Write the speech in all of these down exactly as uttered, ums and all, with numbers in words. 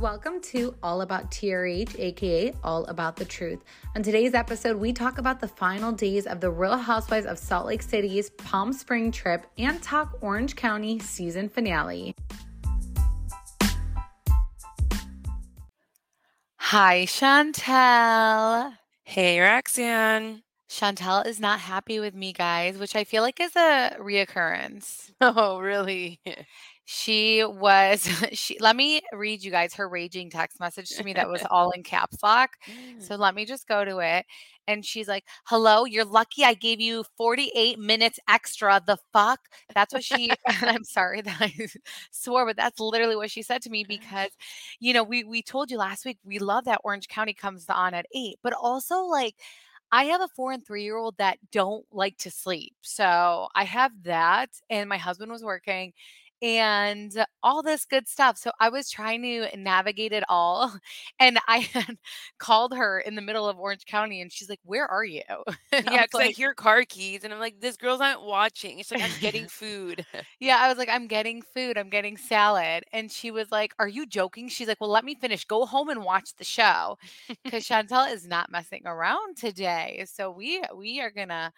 Welcome to All About T R H, aka All About the Truth. On today's episode, we talk about the final days of the Real Housewives of Salt Lake City's Palm Spring trip and talk Orange County season finale. Hi, Chantel. Hey, Roxanne. Chantel is not happy with me, guys, which I feel like is a reoccurrence. Oh, really? She was, she, let me read you guys her raging text message to me that was all in caps lock. So let me just go to it. And she's like, hello, you're lucky I gave you forty-eight minutes extra. The fuck? That's what she, and I'm sorry that I swore, but that's literally what she said to me because, you know, we, we told you last week, we love that Orange County comes on at eight, but also like, I have a four and three-year-old that don't like to sleep. So I have that. And my husband was working and all this good stuff. So I was trying to navigate it all. And I had called her in the middle of Orange County and she's like, where are you? Yeah, because like, I hear car keys and I'm like, this girl's not watching. She's like, I'm getting food. Yeah, I was like, I'm getting food. I'm getting salad. And she was like, are you joking? She's like, well, let me finish. Go home and watch the show. Because Chantel is not messing around today. So we we are going to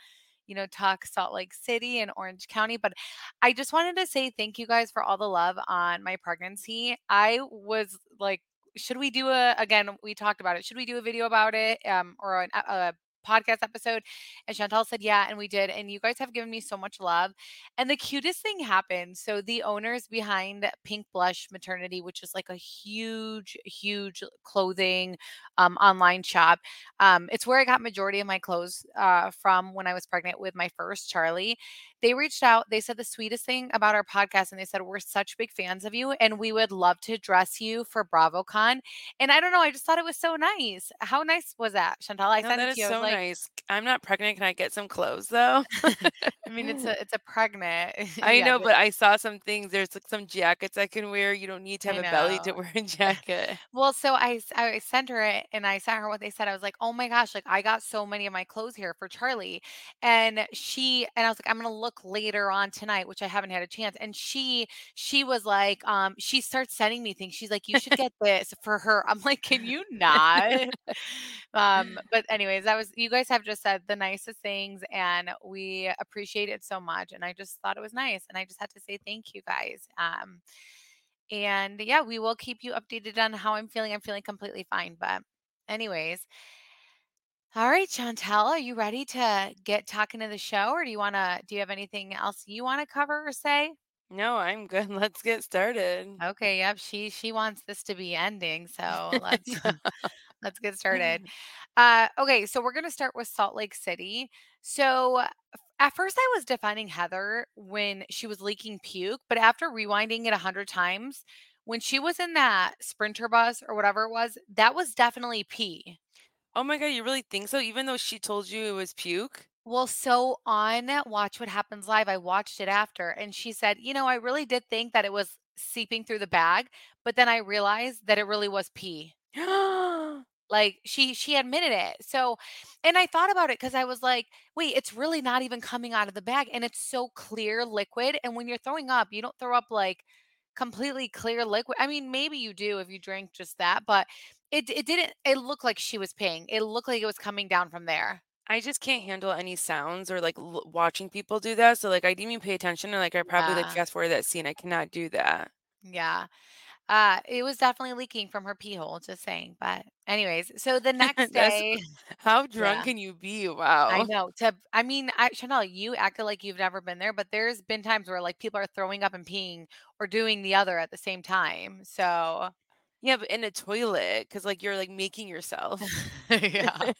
you know, talk Salt Lake City and Orange County. But I just wanted to say thank you guys for all the love on my pregnancy. I was like, should we do a, again, we talked about it. Should we do a video about it um, or an, a podcast episode? And Chantel said, yeah, and we did. And you guys have given me so much love. And the cutest thing happened. So the owners behind Pink Blush Maternity, which is like a huge, huge clothing um, online shop. Um, it's where I got majority of my clothes uh, from when I was pregnant with my first Charlie. They reached out. They said the sweetest thing about our podcast. And they said, we're such big fans of you. And we would love to dress you for BravoCon. And I don't know. I just thought it was so nice. How nice was that, Chantel? I no, sent it to you. So like, nice. I'm not pregnant. Can I get some clothes though? I mean, it's a, it's a pregnant. I yeah, know, but I saw some things. There's like some jackets I can wear. You don't need to have a belly to wear a jacket. Well, so I, I sent her it and I sent her what they said. I was like, oh my gosh, like I got so many of my clothes here for Charlie. And she, and I was like, I'm going to look later on tonight, which I haven't had a chance. And she, she was like, um, she starts sending me things. She's like, you should get this for her. I'm like, can you not? um, but anyways, that was, you guys have just said the nicest things and we appreciate it so much. And I just thought it was nice. And I just had to say, thank you guys. Um, and yeah, we will keep you updated on how I'm feeling. I'm feeling completely fine, but anyways, all right, Chantel, are you ready to get talking to the show or do you want to, do you have anything else you want to cover or say? No, I'm good. Let's get started. Okay. Yep. She, she wants this to be ending. So let's, let's get started. Uh, okay. So we're going to start with Salt Lake City. So at first I was defending Heather when she was leaking puke, but after rewinding it a hundred times, when she was in that sprinter bus or whatever it was, that was definitely pee. Oh my God, you really think so? Even though she told you it was puke? Well, so on Watch What Happens Live, I watched it after and she said, you know, I really did think that it was seeping through the bag, but then I realized that it really was pee. Like she, she admitted it. So, and I thought about it because I was like, wait, it's really not even coming out of the bag and it's so clear liquid. And when you're throwing up, you don't throw up like completely clear liquid. I mean, maybe you do if you drink just that, but It it didn't, it looked like she was peeing. It looked like it was coming down from there. I just can't handle any sounds or like l- watching people do that. So like I didn't even pay attention and like I probably yeah. like fast forward that scene. I cannot do that. Yeah. Uh, it was definitely leaking from her pee hole, just saying. But anyways, so the next day. How drunk yeah. can you be? Wow. I know. To, I mean, I, Chanel, you acted like you've never been there, but there's been times where like people are throwing up and peeing or doing the other at the same time. So. Yeah, but in a toilet, because like you're like making yourself. Yeah,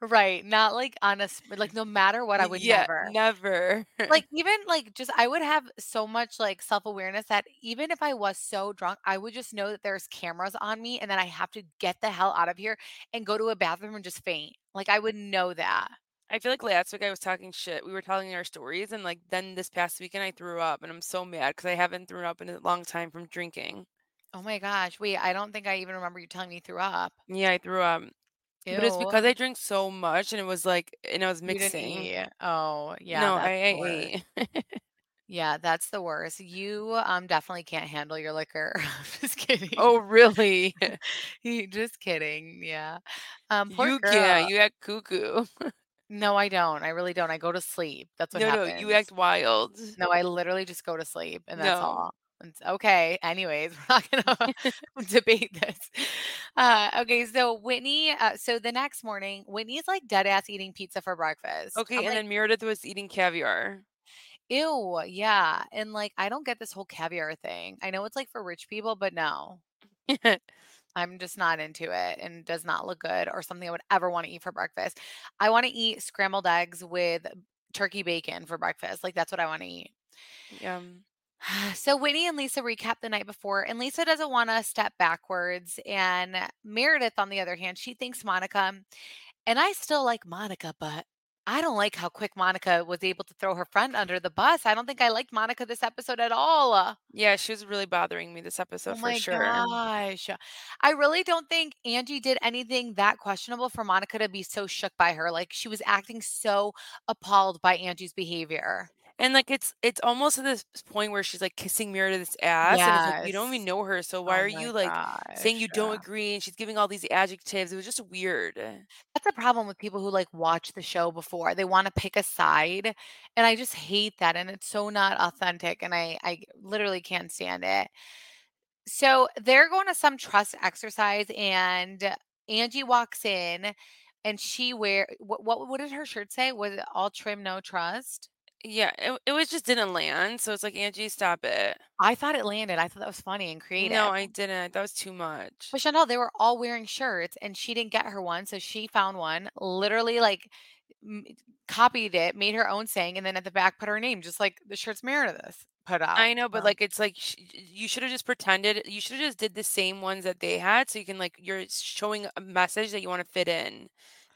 right. Not like on a like no matter what, I would yeah, never, never. Like even like just I would have so much like self awareness that even if I was so drunk, I would just know that there's cameras on me and that I have to get the hell out of here and go to a bathroom and just faint. Like I would know that. I feel like last week I was talking shit. We were telling our stories, and like then this past weekend I threw up, and I'm so mad because I haven't thrown up in a long time from drinking. Oh my gosh. Wait, I don't think I even remember you telling me you threw up. Yeah, I threw up. Ew. But it's because I drank so much and it was like, and I was mixing. You didn't eat. Oh, yeah. No, I, I ate. Yeah, that's the worst. You um definitely can't handle your liquor. Just kidding. Oh, really? You- Just kidding. Yeah. Um, poor You girl. can't. You act cuckoo. No, I don't. I really don't. I go to sleep. That's what No, no, you happens. act wild. No, I literally just go to sleep and that's No. all. It's okay. Anyways, we're not gonna debate this. Uh, okay, so Whitney. Uh, so the next morning, Whitney's like dead ass eating pizza for breakfast. Okay, I'm and like, then Meredith was eating caviar. ew, yeah, and like I don't get this whole caviar thing. I know it's like for rich people, but no, I'm just not into it, and does not look good or something I would ever want to eat for breakfast. I want to eat scrambled eggs with turkey bacon for breakfast. Like that's what I want to eat. Yum. So Whitney and Lisa recap the night before, and Lisa doesn't want to step backwards. And Meredith, on the other hand, she thinks Monica, and I still like Monica, but I don't like how quick Monica was able to throw her friend under the bus. I don't think I liked Monica this episode at all. Yeah, she was really bothering me this episode Oh for my sure. gosh. I really don't think Angie did anything that questionable for Monica to be so shook by her. Like she was acting so appalled by Angie's behavior. And like it's it's almost at this point where she's like kissing Meredith's ass, and it's like you don't Yes. even know her, so why Oh are my you like saying gosh. you don't Yeah. agree? And she's giving all these adjectives. It was just weird. That's the problem with people who like watch the show before. They want to pick a side, and I just hate that, and it's so not authentic, and I I literally can't stand it. So they're going to some trust exercise, and Angie walks in, and she wear what what, what did her shirt say? Was it all trim, no trust? Yeah, it, it was just didn't land. So it's like, Angie, stop it. I thought it landed. I thought that was funny and No, creative. I didn't. That was too much. But Chantel, they were all wearing shirts, and she didn't get her one, so she found one. Literally, like m- copied it, made her own saying, and then at the back put her name, just like the shirts Meredith put up. I know, but Um, like it's like sh- you should have just pretended. You should have just did the same ones that they had, so you can like you're showing a message that you want to fit in,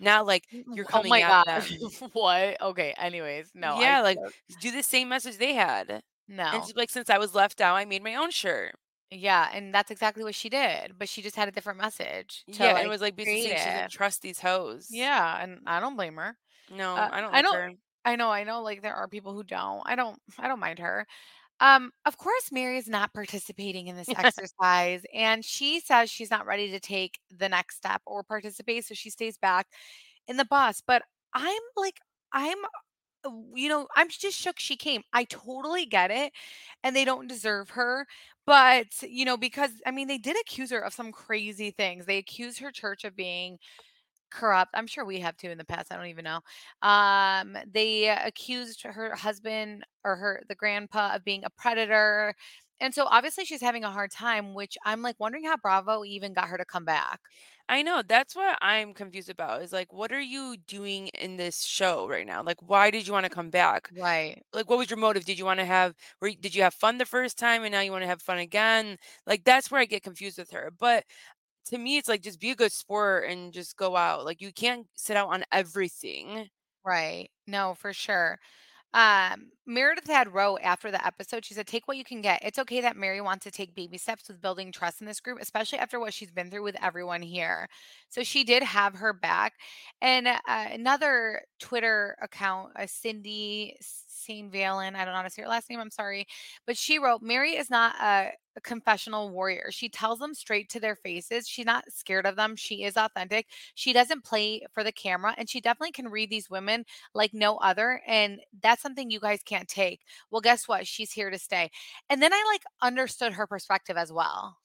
not like you're Oh coming my at gosh. them. What? Okay. Anyways, no, I Yeah, like don't- do the same message they had, and no. just like since I was left out, I made my own shirt. Yeah, and that's exactly what she did, but she just had a different message to Yeah, and it like was like basically create saying she didn't it. trust these hoes. Yeah, and I don't blame her. No, Uh, I don't I like don't. her. I know. I know. Like there are people who don't. I don't. I don't mind her. Um, of course, Mary is not participating in this exercise, and she says she's not ready to take the next step or participate, so she stays back in the bus. But I'm like, I'm, uh, you know, I'm just shook she came. I totally get it, and they don't deserve her. But you know, because I mean, they did accuse her of some crazy things. They accused her church of being corrupt. I'm sure we have too in the past. I don't even know. Um, they uh, accused her husband or her the grandpa of being a predator, and so obviously she's having a hard time. Which I'm like wondering how Bravo even got her to come back. I know, that's what I'm confused about. Is like, what are you doing in this show right now? Like, why did you want to come back? Right. Like, what was your motive? Did you want to have were you- did you have fun the first time and now you want to have fun again? Like, that's where I get confused with her. But to me, it's like, just be a good sport and just go out. Like, you can't sit out on everything. Right. No, for sure. Um, Meredith had Roe after the episode. She said, "Take what you can get. It's okay that Mary wants to take baby steps with building trust in this group, especially after what she's been through with everyone here." So she did have her back. And uh, another Twitter account, uh, Cindy Saint Valen, I don't know how to say her last name. I'm sorry, but she wrote, "Mary is not a." A confessional warrior. She tells them straight to their faces. She's not scared of them. She is authentic. She doesn't play for the camera, and she definitely can read these women like no other. And that's something you guys can't take. Well, guess what? She's here to stay. And then I like understood her perspective as well.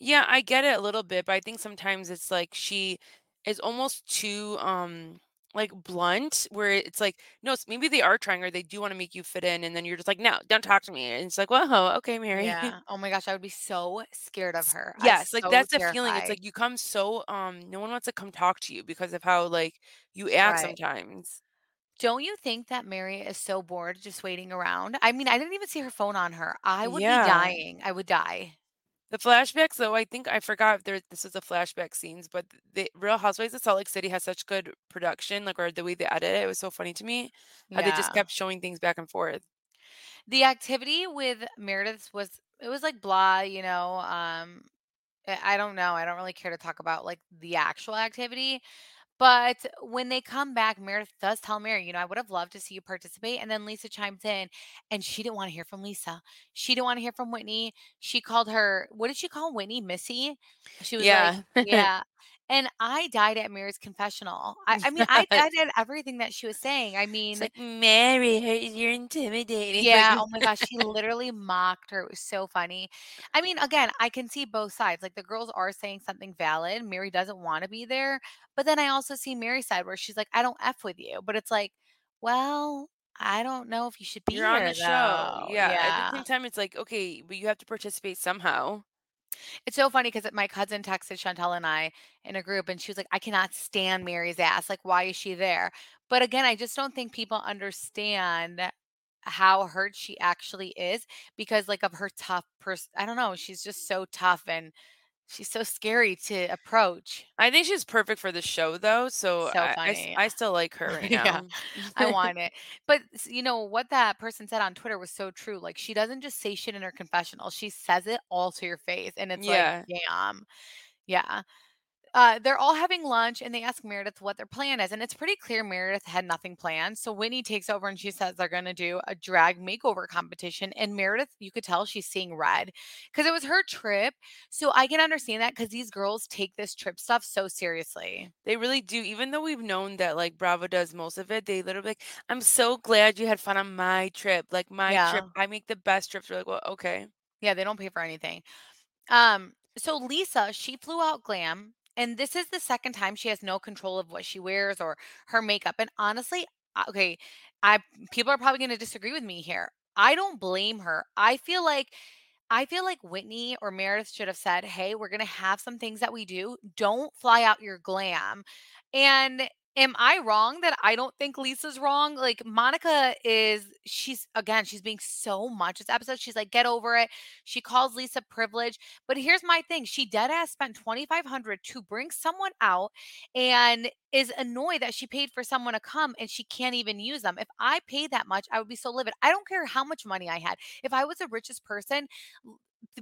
Yeah, I get it a little bit, but I think sometimes it's like she is almost too um like blunt, where it's like, no, s- maybe they are trying or they do want to make you fit in, and then you're just like, no, don't talk to me. And it's like, whoa, okay, Mary. Yeah. Oh my gosh. I would be so scared of her. I was Yes, like so that's the feeling. It's terrified. like you come so um no one wants to come talk to you because of how like you act Right. sometimes. Don't you think that Mary is so bored just waiting around? I mean, I didn't even see her phone on her. I would be Yeah. dying. I would die. The flashbacks, though, I think I forgot if there this was a flashback scenes, but th- the Real Housewives of Salt Lake City has such good production, like or the way they edit it, it was so funny to me how they just Yeah. kept showing things back and forth. The activity with Meredith was, it was like blah, you know, um, I I don't know. I don't really care to talk about like the actual activity. But when they come back, Meredith does tell Mary, you know, I would have loved to see you participate. And then Lisa chimes in, and she didn't want to hear from Lisa. She didn't want to hear from Whitney. She called her, what did she call Whitney? Missy? She was yeah. like, yeah. And I died at Mary's confessional. I, I mean, I died at everything that she was saying. I mean, it's like, Mary, you're intimidating. Yeah. Oh my gosh. She literally mocked her. It was so funny. I mean, again, I can see both sides. Like the girls are saying something valid. Mary doesn't want to be there. But then I also see Mary's side where she's like, I don't F with you. But it's like, well, I don't know if you should be you're here, on the though. Show. Yeah. yeah. At the same time, it's like, okay, but you have to participate somehow. It's so funny because my cousin texted Chantel and I in a group, and she was like, I cannot stand Mary's ass. Like, why is she there? But again, I just don't think people understand how hurt she actually is because, like, of her tough person. I don't know. She's just so tough and she's so scary to approach. I think she's perfect for the show, though. So, so I, I, I still like her right now. Yeah, I want it. But, you know, what that person said on Twitter was so true. Like, she doesn't just say shit in her confessional. She says it all to your face. And it's yeah. like, damn. Yeah. Uh, they're all having lunch, and they ask Meredith what their plan is. And it's pretty clear Meredith had nothing planned. So Whitney takes over, and she says they're going to do a drag makeover competition. And Meredith, you could tell she's seeing red because it was her trip. So I can understand that because these girls take this trip stuff so seriously. They really do. Even though we've known that, like, Bravo does most of it, they literally like, I'm so glad you had fun on my trip. Like, my yeah. trip. I make the best trips. We're like, well, okay. Yeah, they don't pay for anything. Um. So Lisa, she flew out glam. And this is the second time she has no control of what she wears or her makeup. And honestly, okay, I people are probably going to disagree with me here. I don't blame her. I feel like I feel like Whitney or Meredith should have said, hey, we're going to have some things that we do. Don't fly out your glam. And am I wrong that I don't think Lisa's wrong? Like, Monica is, she's, again, she's being so much this episode. She's like, get over it. She calls Lisa privileged. But here's my thing. She dead ass spent twenty-five hundred dollars to bring someone out and is annoyed that she paid for someone to come and she can't even use them. If I paid that much, I would be so livid. I don't care how much money I had. If I was the richest person,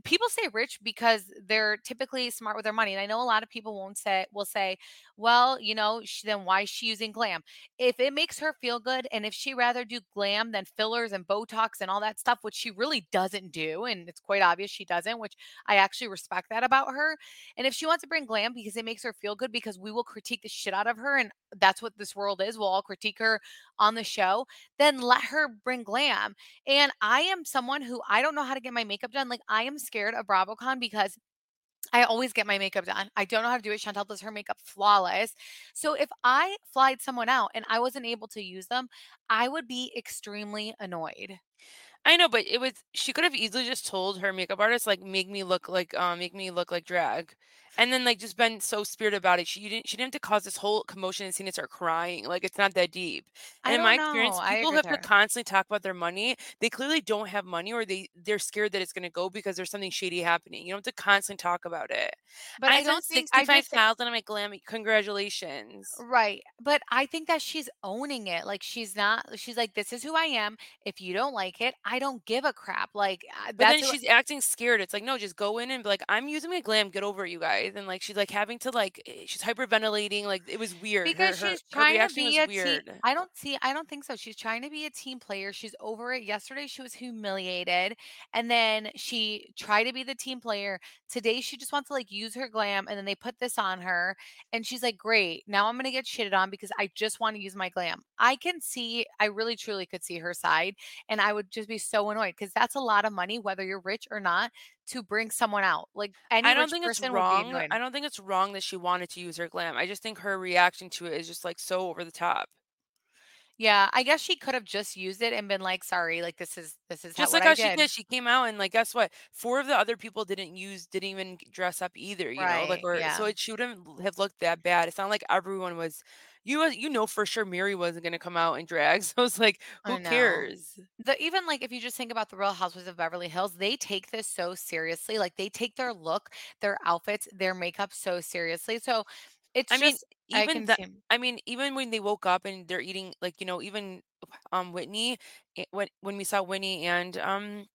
people say rich because they're typically smart with their money. And I know a lot of people won't say, will say, well, you know, she, then why is she using glam? If it makes her feel good. And if she rather do glam than fillers and Botox and all that stuff, which she really doesn't do. And it's quite obvious she doesn't, which I actually respect that about her. And if she wants to bring glam because it makes her feel good, because we will critique the shit out of her. And that's what this world is. We'll all critique her on the show. Then let her bring glam. And I am someone who I don't know how to get my makeup done. Like, I am scared of BravoCon because I always get my makeup done. I don't know how to do it. Chantel does her makeup flawless. So if I flied someone out and I wasn't able to use them, I would be extremely annoyed. I know, but it was, she could have easily just told her makeup artist, like, make me look like, um, make me look like drag. And then, like, just been so spirited about it. She you didn't, she didn't have to cause this whole commotion and scene and start crying. Like, it's not that deep. And in my know. experience, people have to constantly talk about their money. They clearly don't have money, or they, they're scared that it's going to go because there's something shady happening. You don't have to constantly talk about it. But I, I don't think sixty-five thousand on my glam. Congratulations. Right. But I think that she's owning it. Like, she's not, she's like, this is who I am. If you don't like it, I I don't give a crap. Like, but that's then she's what, acting scared. It's like, no, just go in and be like, I'm using my glam. Get over it, you guys. And like, she's like having to like, she's hyperventilating. Like, it was weird because her, she's her, trying her to be a weird. Team. I don't see. I don't think so. She's trying to be a team player. She's over it. Yesterday, she was humiliated, and then she tried to be the team player. Today, she just wants to like use her glam, and then they put this on her, and she's like, great. Now I'm gonna get shitted on because I just want to use my glam. I can see. I really, truly could see her side, and I would just be so annoyed because that's a lot of money, whether you're rich or not, to bring someone out. Like, any I don't rich think person it's wrong. I don't think it's wrong that she wanted to use her glam. I just think her reaction to it is just like so over the top. Yeah, I guess she could have just used it and been like, "Sorry, like this is this is just how, like what how I she did." did. She came out and like, guess what? Four of the other people didn't use, didn't even dress up either. You right, know, like or, yeah. so it, she wouldn't have looked that bad. It's not like everyone was. You you know for sure Mary wasn't going to come out in drag. So it's like, who cares? The, even like if you just think about the Real Housewives of Beverly Hills, they take this so seriously. Like they take their look, their outfits, their makeup so seriously. So it's I just mean, even I, the, I mean even when they woke up and they're eating, like, you know, even um Whitney when when we saw Whitney and um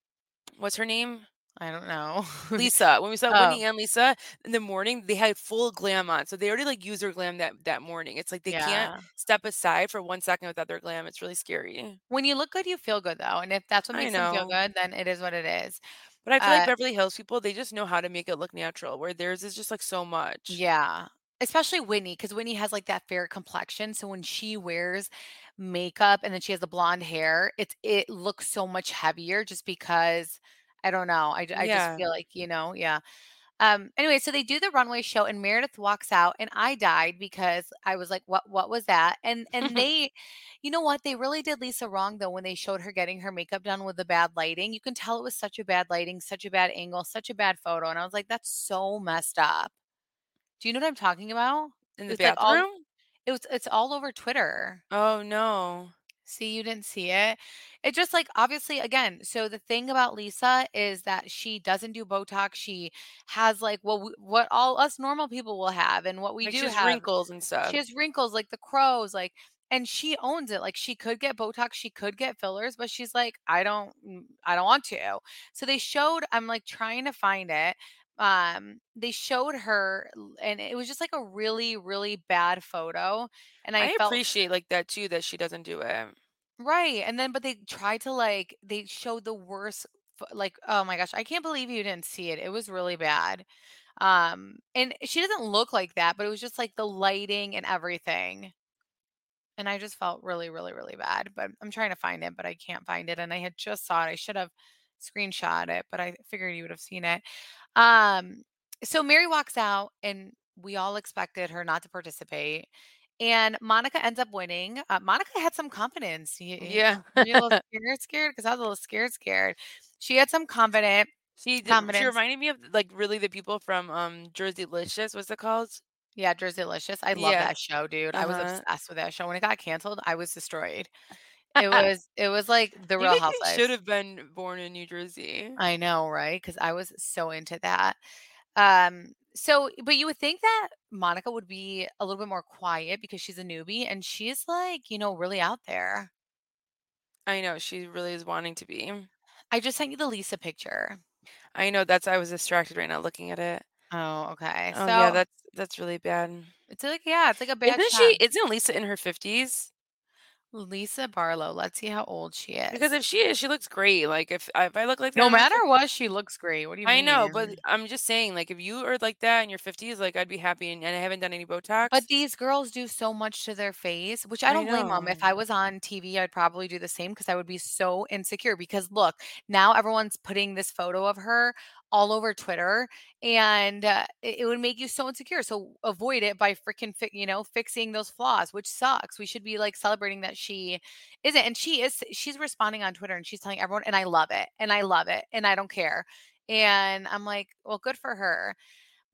what's her name? I don't know. Lisa, when we saw oh. Wendy and Lisa in the morning, they had full glam on. So they already like use their glam that, that morning. It's like they yeah. can't step aside for one second without their glam. It's really scary. When you look good, you feel good though. And if that's what makes them feel good, then it is what it is. But I feel uh, like Beverly Hills people, they just know how to make it look natural, where theirs is just like so much. Yeah. Especially Whitney, because Whitney has like that fair complexion. So when she wears makeup and then she has the blonde hair, it's it looks so much heavier just because, I don't know. I, I yeah. just feel like, you know, yeah. Um. Anyway, so they do the runway show and Meredith walks out and I died because I was like, what What was that? And and they, you know what? They really did Lisa wrong though when they showed her getting her makeup done with the bad lighting. You can tell it was such a bad lighting, such a bad angle, such a bad photo. And I was like, that's so messed up. Do you know what I'm talking about? In the bathroom? Like all, it was, it's all over Twitter. Oh, no. See, you didn't see it. It just like, obviously, again, so the thing about Lisa is that she doesn't do Botox. She has like what we, what all us normal people will have and what we like do she has have. Wrinkles and stuff. She has wrinkles like the crows, like, and she owns it. Like she could get Botox. She could get fillers, but she's like, I don't, I don't want to. So they showed, I'm like trying to find it. Um, they showed her and it was just like a really, really bad photo. And I, I felt, appreciate like that too, that she doesn't do it. Right. And then, but they tried to like, they showed the worst, like, oh my gosh, I can't believe you didn't see it. It was really bad. Um, and she doesn't look like that, but it was just like the lighting and everything. And I just felt really, really, really bad, but I'm trying to find it, but I can't find it. And I had just saw it. I should have screenshot it, but I figured you would have seen it. Um, so Mary walks out and we all expected her not to participate and Monica ends up winning. Uh, Monica had some confidence. You, yeah. Were you a little scared, scared? Cause I was a little scared, scared. She had some confident. She, did, she reminded me of like really the people from, um, Jerseylicious. What's it called? Yeah. Jerseylicious. I love yeah. that show, dude. Uh-huh. I was obsessed with that show. When it got canceled, I was destroyed. It was, it was like the Real Housewives. Should have been born in New Jersey. I know, right? Because I was so into that. Um, so, but you would think that Monica would be a little bit more quiet because she's a newbie and she's like, you know, really out there. I know. She really is wanting to be. I just sent you the Lisa picture. I know. That's, I was distracted right now looking at it. Oh, okay. Oh, so yeah, that's, that's really bad. It's like, yeah, it's like a bad Isn't she, isn't Lisa in her fifties? Lisa Barlow. Let's see how old she is. Because if she is, she looks great. Like if if I look like that, no matter like, what, she looks great. What do you I mean? I know, but I'm just saying, like if you are like that in your fifties, like I'd be happy, and, and I haven't done any Botox. But these girls do so much to their face, which I don't I blame them. If I was on T V, I'd probably do the same because I would be so insecure. Because look, now everyone's putting this photo of her all over Twitter, and uh, it, it would make you so insecure. So avoid it by freaking, fi- you know, fixing those flaws, which sucks. We should be like celebrating that she isn't, and she is. She's responding on Twitter, and she's telling everyone, and I love it, and I love it, and I don't care. And I'm like, well, good for her.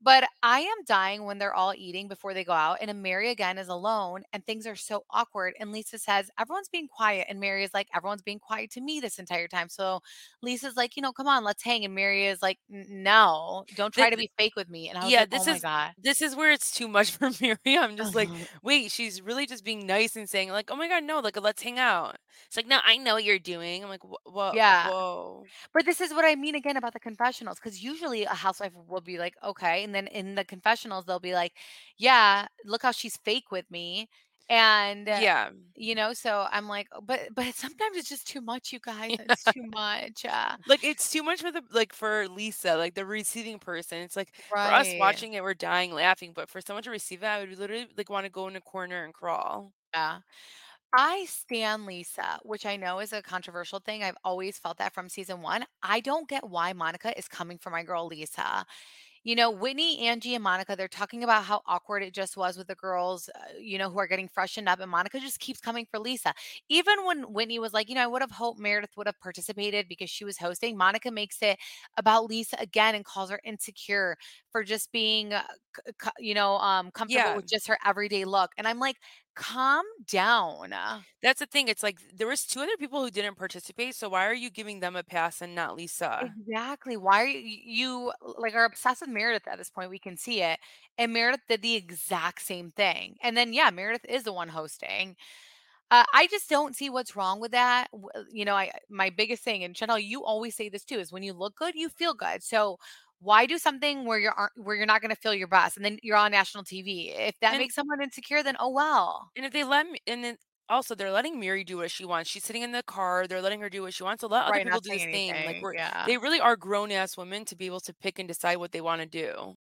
But I am dying when they're all eating before they go out, and Mary again is alone, and things are so awkward. And Lisa says, everyone's being quiet. And Mary is like, everyone's being quiet to me this entire time. So Lisa's like, you know, come on, let's hang. And Mary is like, no, don't try this, to be fake with me. And I was yeah, like, this oh my is, God. This is where it's too much for Mary. I'm just like, wait, she's really just being nice and saying like, oh my God, no, like, let's hang out. It's like, no, I know what you're doing. I'm like, whoa. Yeah. Whoa. But this is what I mean again about the confessionals, because usually a housewife will be like, okay. And then in the confessionals, they'll be like, yeah, look how she's fake with me. And, yeah, you know, so I'm like, but, but sometimes it's just too much, you guys. Yeah. It's too much. Uh, like, it's too much for the, like for Lisa, like the receiving person. It's like right. for us watching it, we're dying laughing. But for someone to receive it, I would literally like want to go in a corner and crawl. Yeah. I stan Lisa, which I know is a controversial thing. I've always felt that from season one. I don't get why Monica is coming for my girl, Lisa. You know, Whitney, Angie, and Monica, they're talking about how awkward it just was with the girls, uh, you know, who are getting freshened up. And Monica just keeps coming for Lisa. Even when Whitney was like, you know, I would have hoped Meredith would have participated because she was hosting. Monica makes it about Lisa again and calls her insecure for just being, uh, c- you know, um, comfortable yeah. with just her everyday look. And I'm like, calm down. That's the thing. It's like there was two other people who didn't participate. So why are you giving them a pass and not Lisa? Exactly. Why are you, you like are obsessed with Meredith at this point? We can see it. And Meredith did the exact same thing. And then, yeah, Meredith is the one hosting. Uh, I just don't see what's wrong with that. You know, I my biggest thing, and Chanel, you always say this too, is when you look good, you feel good. So why do something where you're where you're not going to feel your best, and then you're on national T V? If that and, makes someone insecure, then oh well. And if they let me, and then also they're letting Miri do what she wants. She's sitting in the car. They're letting her do what she wants. So let other right, people do this anything. thing. Like we're, yeah. They really are grown ass women to be able to pick and decide what they want to do.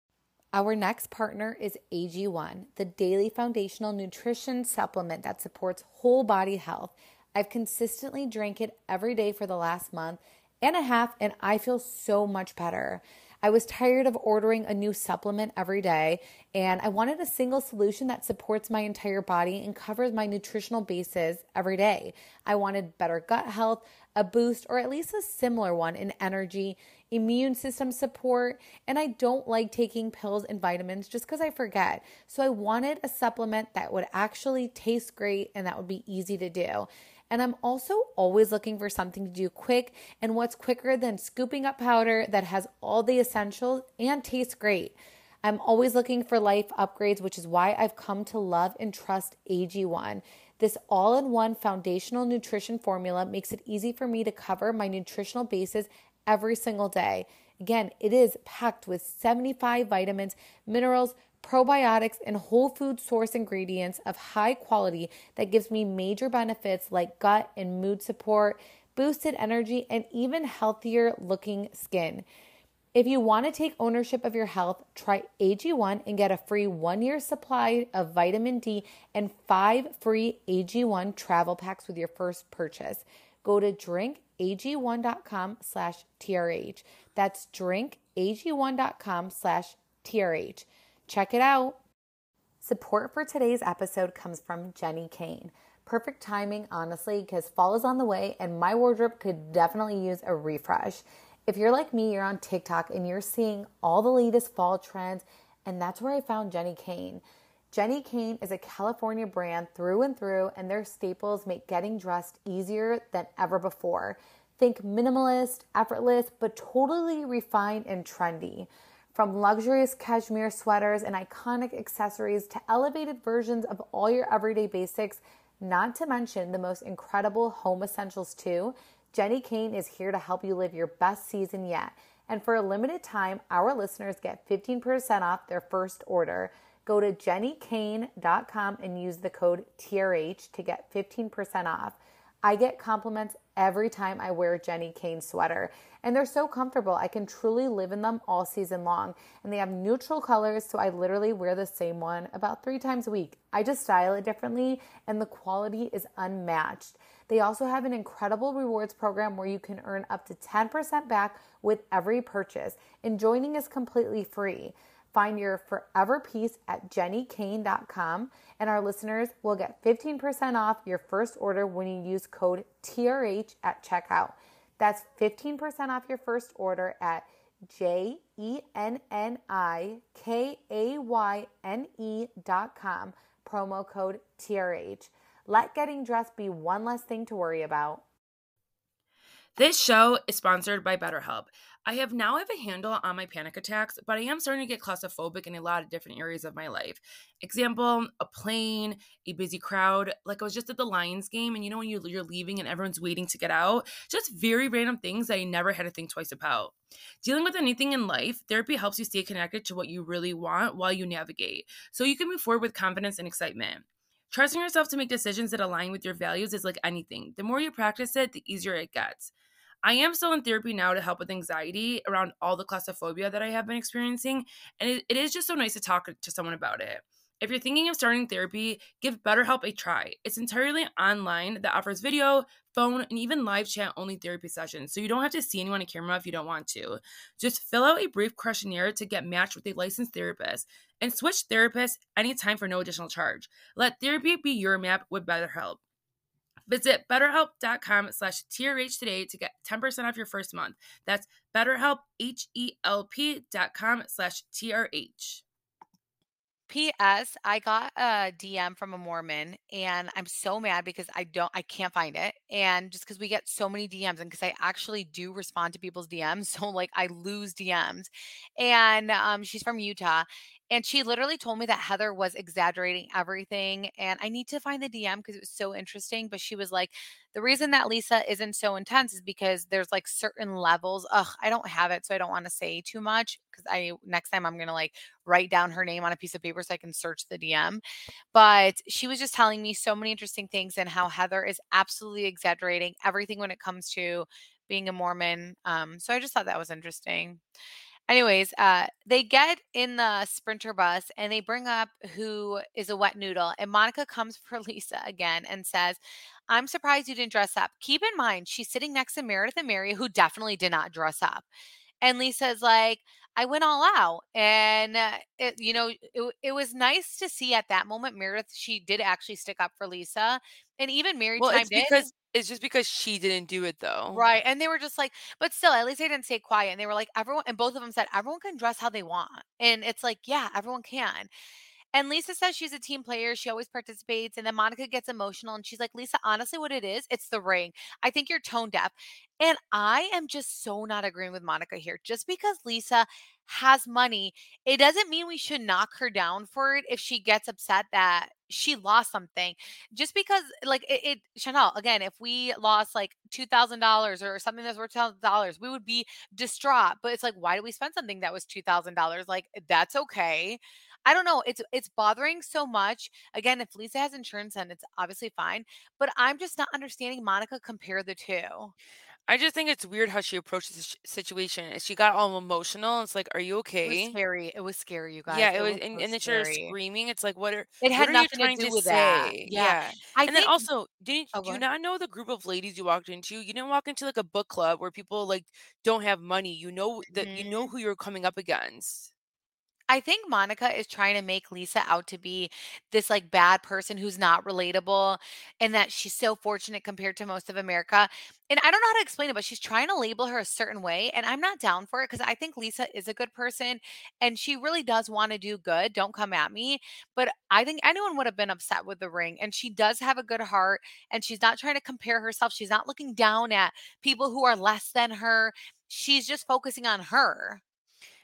Our next partner is A G one, the daily foundational nutrition supplement that supports whole body health. I've consistently drank it every day for the last month and a half, and I feel so much better. I was tired of ordering a new supplement every day, and I wanted a single solution that supports my entire body and covers my nutritional bases every day. I wanted better gut health, a boost, or at least a similar one in energy, immune system support, and I don't like taking pills and vitamins just because I forget. So I wanted a supplement that would actually taste great and that would be easy to do. And I'm also always looking for something to do quick, and what's quicker than scooping up powder that has all the essentials and tastes great. I'm always looking for life upgrades, which is why I've come to love and trust A G one. This all-in-one foundational nutrition formula makes it easy for me to cover my nutritional bases every single day. Again, it is packed with seventy-five vitamins, minerals, probiotics, and whole food source ingredients of high quality that gives me major benefits like gut and mood support, boosted energy, and even healthier looking skin. If you want to take ownership of your health, try A G one and get a free one-year supply of vitamin D and five free A G one travel packs with your first purchase. Go to drink A G one dot com slash T R H. That's drink A G one dot com slash T R H. Check it out. Support for today's episode comes from Jenni Kayne. Perfect timing, honestly, because fall is on the way and my wardrobe could definitely use a refresh. If you're like me, you're on TikTok and you're seeing all the latest fall trends, and that's where I found Jenni Kayne. Jenni Kayne is a California brand through and through, and their staples make getting dressed easier than ever before. Think minimalist, effortless, but totally refined and trendy. From luxurious cashmere sweaters and iconic accessories to elevated versions of all your everyday basics, not to mention the most incredible home essentials too, Jenni Kayne is here to help you live your best season yet. And for a limited time, our listeners get fifteen percent off their first order. Go to Jenni Kayne dot com and use the code T R H to get fifteen percent off. I get compliments every time I wear a Jenni Kayne sweater, and they're so comfortable. I can truly live in them all season long, and they have neutral colors, so I literally wear the same one about three times a week. I just style it differently, and the quality is unmatched. They also have an incredible rewards program where you can earn up to ten percent back with every purchase, and joining is completely free. Find your forever piece at Jenni Kayne dot com, and our listeners will get fifteen percent off your first order when you use code T R H at checkout. That's fifteen percent off your first order at J E N N I K A Y N E dot com, promo code T R H. Let getting dressed be one less thing to worry about. This show is sponsored by BetterHelp. I have now have a handle on my panic attacks, but I am starting to get claustrophobic in a lot of different areas of my life. Example, a plane, a busy crowd. Like I was just at the Lions game, and you know when you, you're leaving and everyone's waiting to get out? Just very random things that I never had to think twice about. Dealing with anything in life, therapy helps you stay connected to what you really want while you navigate, so you can move forward with confidence and excitement. Trusting yourself to make decisions that align with your values is like anything. The more you practice it, the easier it gets. I am still in therapy now to help with anxiety around all the claustrophobia that I have been experiencing, and it, it is just so nice to talk to someone about it. If you're thinking of starting therapy, give BetterHelp a try. It's entirely online that offers video, phone, and even live chat-only therapy sessions, so you don't have to see anyone on camera if you don't want to. Just fill out a brief questionnaire to get matched with a licensed therapist, and switch therapists anytime for no additional charge. Let therapy be your map with BetterHelp. Visit BetterHelp dot com slash T R H today to get ten percent off your first month. That's BetterHelp, H E L P dot com slash T R H. P S. I got a D M from a Mormon, and I'm so mad because I don't, I can't find it. And just because we get so many D Ms, and because I actually do respond to people's D Ms, so like I lose D Ms. And um, she's from Utah, And she literally told me that Heather was exaggerating everything. And I need to find the D M because it was so interesting. But she was like, the reason that Lisa isn't so intense is because there's like certain levels. Ugh, I don't have it. So I don't want to say too much because I next time I'm going to like write down her name on a piece of paper so I can search the D M. But she was just telling me so many interesting things and how Heather is absolutely exaggerating everything when it comes to being a Mormon. Um, so I just thought that was interesting. Anyways, uh, they get in the Sprinter bus and they bring up who is a wet noodle. And Monica comes for Lisa again and says, I'm surprised you didn't dress up. Keep in mind, she's sitting next to Meredith and Mary, who definitely did not dress up. And Lisa's like, I went all out. And, uh, it, you know, it, it was nice to see at that moment, Meredith, she did actually stick up for Lisa. And even Mary well, chimed in. Because- It's just because she didn't do it though. Right. And they were just like, but still, at least they didn't stay quiet. And they were like, everyone, and both of them said, everyone can dress how they want. And it's like, yeah, everyone can. And Lisa says she's a team player. She always participates. And then Monica gets emotional and she's like, Lisa, honestly, what it is, it's the ring. I think you're tone deaf. And I am just so not agreeing with Monica here. Just because Lisa has money, it doesn't mean we should knock her down for it if she gets upset that she lost something. Just because, like, it, it Chanel, again, if we lost like two thousand dollars or something that's worth two thousand dollars, we would be distraught. But it's like, why do we spend something that was two thousand dollars? Like, that's okay. I don't know. It's it's bothering so much. Again, if Lisa has insurance, then it's obviously fine. But I'm just not understanding Monica compare the two. I just think it's weird how she approached this situation. She got all emotional. It's like, are you okay? It was scary. It was scary, you guys. Yeah, it, it was, was. And, and then she was screaming. It's like, what are, it had what are you trying to, to say? That. Yeah. yeah. I and think, then also, didn't oh, do you not know the group of ladies you walked into? You didn't walk into like a book club where people like don't have money. You know that mm-hmm. you know who you're coming up against. I think Monica is trying to make Lisa out to be this like bad person who's not relatable and that she's so fortunate compared to most of America. And I don't know how to explain it, but she's trying to label her a certain way. And I'm not down for it because I think Lisa is a good person and she really does want to do good. Don't come at me. But I think anyone would have been upset with the ring. And she does have a good heart and she's not trying to compare herself. She's not looking down at people who are less than her. She's just focusing on her.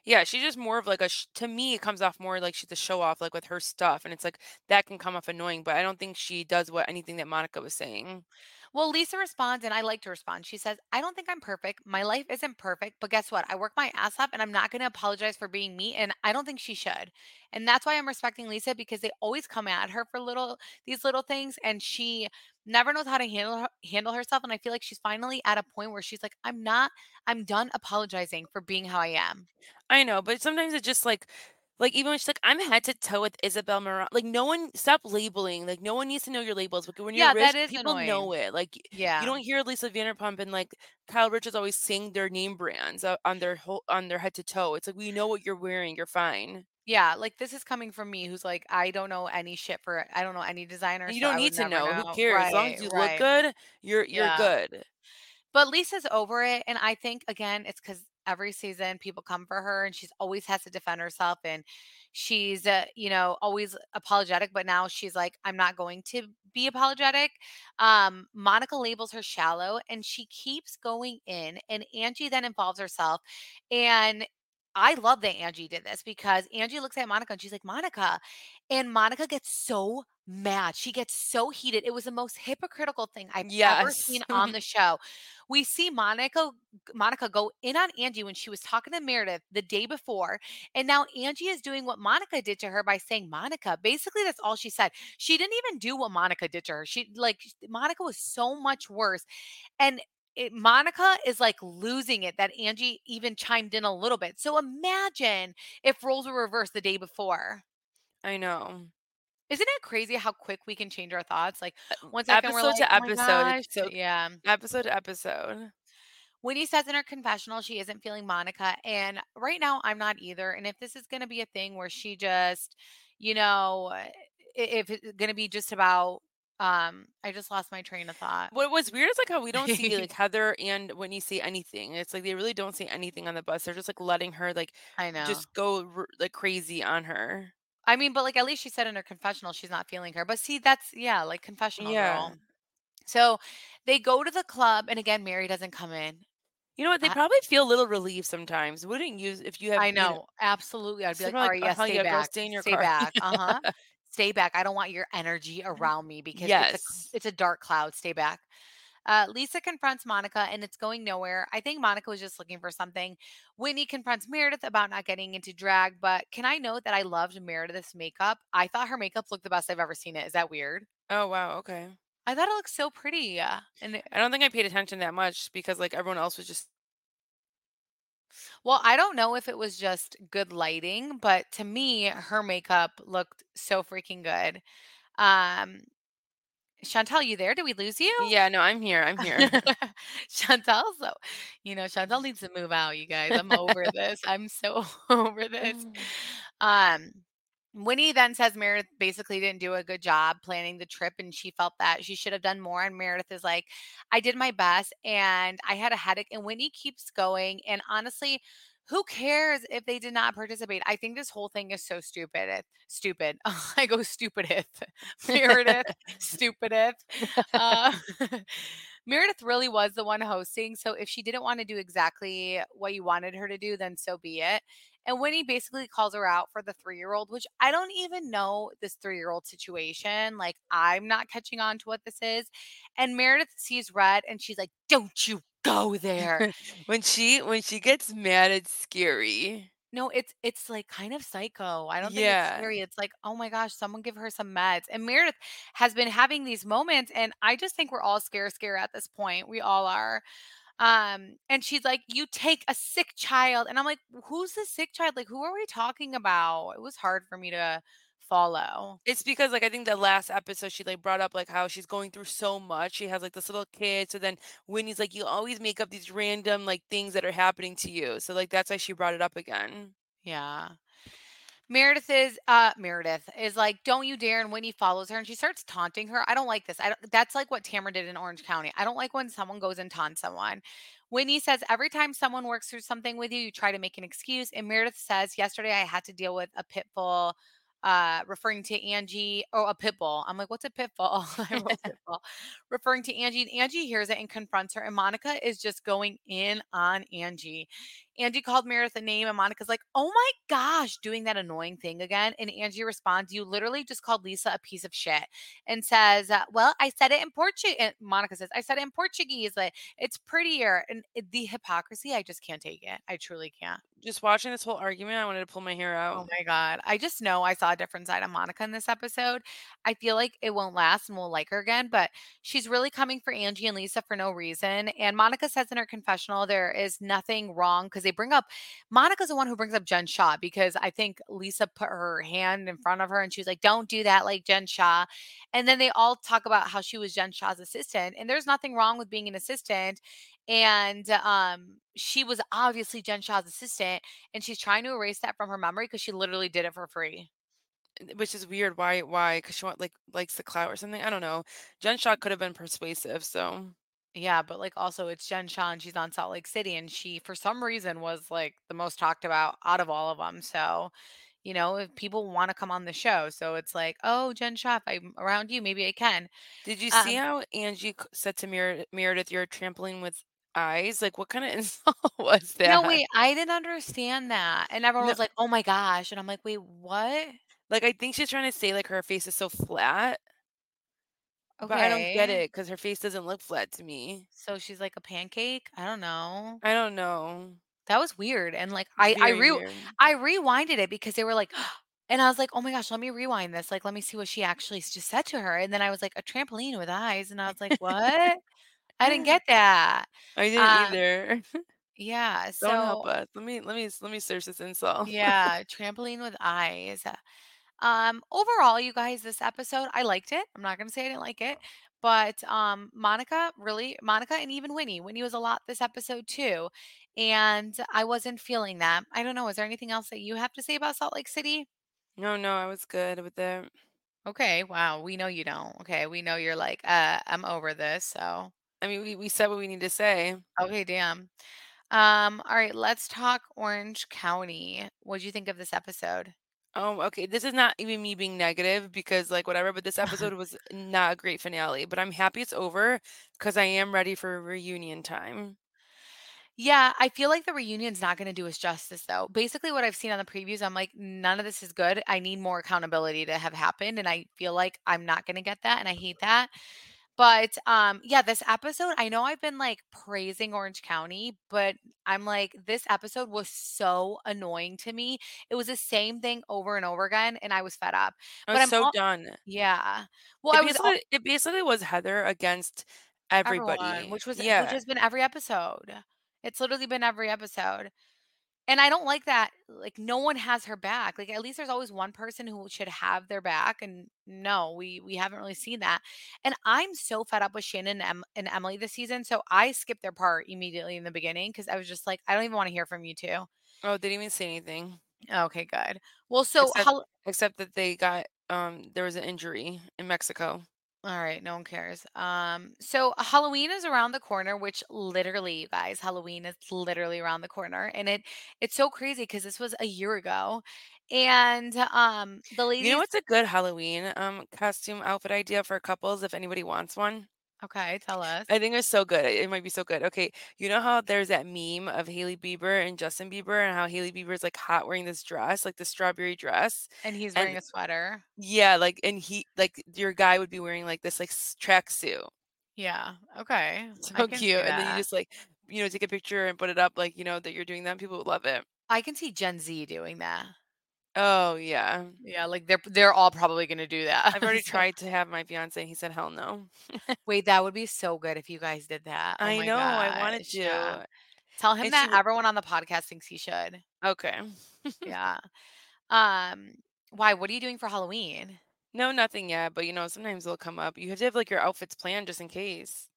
Yeah, she's just more of like a, to me, it comes off more like she's a show off, like with her stuff. And it's like, that can come off annoying, but I don't think she does what anything that Monica was saying. Well, Lisa responds, and I like to respond. She says, I don't think I'm perfect. My life isn't perfect, but guess what? I work my ass off and I'm not going to apologize for being me. And I don't think she should. And that's why I'm respecting Lisa, because they always come at her for little, these little things. And she never knows how to handle, handle herself. And I feel like she's finally at a point where she's like, I'm not, I'm done apologizing for being how I am. I know, but sometimes it's just like, Like, even when she's like, I'm head to toe with Isabel Moran. Like, no one, stop labeling. Like, no one needs to know your labels. Like, when you're yeah, rich, people annoying. know it. Like, yeah. you don't hear Lisa Vanderpump and, like, Kyle Richards always sing their name brands on their whole, on their head to toe. It's like, we know what you're wearing. You're fine. Yeah. Like, this is coming from me who's like, I don't know any shit for, I don't know any designer. You so don't I need to know. know. Who cares? Right, as long as you right. look good, you're you're yeah. good. But Lisa's over it. And I think, again, it's because every season people come for her and she's always has to defend herself and she's, uh, you know, always apologetic, but now she's like, I'm not going to be apologetic. Um, Monica labels her shallow and she keeps going in, and Angie then involves herself. And I love that Angie did this because Angie looks at Monica and she's like, Monica, and Monica gets so mad. She gets so heated. It was the most hypocritical thing I've yes. ever seen on the show. We see Monica, Monica go in on Angie when she was talking to Meredith the day before. And now Angie is doing what Monica did to her by saying Monica. Basically, that's all she said. She didn't even do what Monica did to her. She like Monica was so much worse. And It, Monica is like losing it that Angie even chimed in a little bit. So imagine if roles were reversed the day before. I know. Isn't it crazy how quick we can change our thoughts? Like once episode we're like, to oh episode. So, yeah. Episode to episode. Winnie says in her confessional, she isn't feeling Monica. And right now I'm not either. And if this is going to be a thing where she just, you know, if it's going to be just about Um, I just lost my train of thought. What was weird is like how we don't see like Heather and Whitney say anything. It's like they really don't say anything on the bus. They're just like letting her like I know just go like crazy on her. I mean, but like at least she said in her confessional she's not feeling her. But see, that's yeah, like confessional yeah. girl. So they go to the club, and again, Mary doesn't come in. You know what? They I, probably feel a little relieved sometimes. Wouldn't you if you have? I know, you know absolutely. I'd be like, all right, yes, stay back. Stay in your car. Stay back. Uh huh. Stay back. I don't want your energy around me because yes. it's, a, it's a dark cloud. Stay back. Uh, Lisa confronts Monica and it's going nowhere. I think Monica was just looking for something. Whitney confronts Meredith about not getting into drag. But can I note that I loved Meredith's makeup? I thought her makeup looked the best I've ever seen it. Is that weird? Oh, wow. Okay. I thought it looked so pretty. Yeah. And it, I don't think I paid attention that much because like everyone else was just. Well, I don't know if it was just good lighting, but to me, her makeup looked so freaking good. Um, Chantel, you there? Did we lose you? Yeah, no, I'm here. I'm here. Chantel, so, you know, Chantel needs to move out, you guys. I'm over this. I'm so over this. Um, Winnie then says Meredith basically didn't do a good job planning the trip and she felt that she should have done more. And Meredith is like, I did my best and I had a headache. And Winnie keeps going. And honestly, who cares if they did not participate? I think this whole thing is so stupid. Stupid. I go stupidith. Meredith, stupidith. Uh, Meredith really was the one hosting. So if she didn't want to do exactly what you wanted her to do, then so be it. And Winnie basically calls her out for the three-year-old, which I don't even know this three-year-old situation. Like, I'm not catching on to what this is. And Meredith sees red, and she's like, don't you go there. when she when she gets mad, it's scary. No, it's it's like kind of psycho. I don't think yeah. it's scary. It's like, oh my gosh, someone give her some meds. And Meredith has been having these moments, and I just think we're all scared, scared at this point. We all are. Um, and she's like, you take a sick child. And I'm like, who's the sick child? Like, who are we talking about? It was hard for me to follow. It's because like, I think the last episode she like brought up like how she's going through so much. She has like this little kid. So then Whitney's like, you always make up these random like things that are happening to you. So like, that's why she brought it up again. Yeah. Meredith is, uh, Meredith is like, don't you dare. And Whitney follows her and she starts taunting her. I don't like this. I don't, that's like what Tamra did in Orange County. I don't like when someone goes and taunts someone. Whitney says, every time someone works through something with you, you try to make an excuse. And Meredith says, yesterday I had to deal with a pit bull, uh, referring to Angie. Oh, a pit bull. I'm like, what's a pit bull? I wrote pit bull. Referring to Angie. And Angie hears it and confronts her. And Monica is just going in on Angie. Angie called Meredith a name and Monica's like, oh my gosh, doing that annoying thing again. And Angie responds, you literally just called Lisa a piece of shit and says, uh, well, I said it in Portuguese. And Monica says, I said it in Portuguese. Like, it's prettier. And it, the hypocrisy, I just can't take it. I truly can't. Just watching this whole argument, I wanted to pull my hair out. Oh my God. I just know I saw a different side of Monica in this episode. I feel like it won't last and we'll like her again, but she's really coming for Angie and Lisa for no reason. And Monica says in her confessional, there is nothing wrong because they bring up, Monica's the one who brings up Jen Shah because I think Lisa put her hand in front of her and she was like, don't do that like Jen Shah. And then they all talk about how she was Jen Shah's assistant and there's nothing wrong with being an assistant. And um, she was obviously Jen Shah's assistant and she's trying to erase that from her memory because she literally did it for free. Which is weird. Why? Why? Because she want, like likes the clout or something. I don't know. Jen Shah could have been persuasive, so. Yeah, but like also it's Jen Shah and she's on Salt Lake City and she for some reason was like the most talked about out of all of them. So, you know, if people want to come on the show. So it's like, oh, Jen Shah, if I'm around you, maybe I can. Did you um, see how Angie said to Mer- Meredith, you're trampling with eyes? Like what kind of insult was that? No, wait, I didn't understand that. And everyone no. was like, oh my gosh. And I'm like, wait, what? Like I think she's trying to say like her face is so flat. Okay. But I don't get it because her face doesn't look flat to me. So she's like a pancake? I don't know. I don't know. That was weird. And like I I, re- weird. I rewinded it because they were like, and I was like, oh my gosh, let me rewind this. Like, let me see what she actually just said to her. And then I was like, a trampoline with eyes. And I was like, what? I didn't get that. I didn't um, either. Yeah. So don't help us. Let me let me let me search this insult. Yeah, trampoline with eyes. Um, overall, you guys, this episode, I liked it. I'm not going to say I didn't like it, but, um, Monica really, Monica and even Whitney, Whitney was a lot this episode too. And I wasn't feeling that. I don't know. Is there anything else that you have to say about Salt Lake City? No, no, I was good with that. Okay. Wow. We know you don't. Okay. We know you're like, uh, I'm over this. So, I mean, we, we said what we need to say. Okay. Damn. Um, all right, let's talk Orange County. What'd you think of this episode? Oh, okay. This is not even me being negative because like whatever, but this episode was not a great finale, but I'm happy it's over because I am ready for reunion time. Yeah, I feel like the reunion's not going to do us justice, though. Basically, what I've seen on the previews, I'm like, none of this is good. I need more accountability to have happened, and I feel like I'm not going to get that, and I hate that. But um, yeah, this episode, I know I've been like praising Orange County, but I'm like, this episode was so annoying to me. It was the same thing over and over again, and I was fed up. I was but I'm so all- done. Yeah. Well, it I was. All- it basically was Heather against everybody, everyone, which was yeah. which has been every episode. It's literally been every episode. And I don't like that. Like, no one has her back. Like, at least there's always one person who should have their back. And no, we we haven't really seen that. And I'm so fed up with Shannon and, em- and Emily this season. So I skipped their part immediately in the beginning because I was just like, I don't even want to hear from you two. Oh, they didn't even say anything. Okay, good. Well, so except, how- except that they got um there was an injury in Mexico. All right. No one cares. Um, so Halloween is around the corner, which literally, you guys, Halloween is literally around the corner. And it it's so crazy because this was a year ago. And um, the ladies. You know what's a good Halloween um, costume outfit idea for couples if anybody wants one? Okay. Tell us. I think it's so good. It might be so good. Okay. You know how there's that meme of Hailey Bieber and Justin Bieber and how Hailey Bieber is like hot wearing this dress, like the strawberry dress. And he's wearing and, a sweater. Yeah. Like, and he, like your guy would be wearing like this, like tracksuit. Yeah. Okay. So cute. And then you just like, you know, take a picture and put it up. Like, you know, that you're doing that. People would love it. I can see Gen Z doing that. Oh yeah. Yeah, like they're they're all probably gonna do that. I've already tried to have my fiance and he said hell no. Wait, that would be so good if you guys did that. Oh I my know, gosh. I wanted to. Yeah. Tell him and that she- everyone on the podcast thinks he should. Okay. Yeah. Um, why? What are you doing for Halloween? No, nothing yet, but you know, sometimes they'll come up. You have to have like your outfits planned just in case.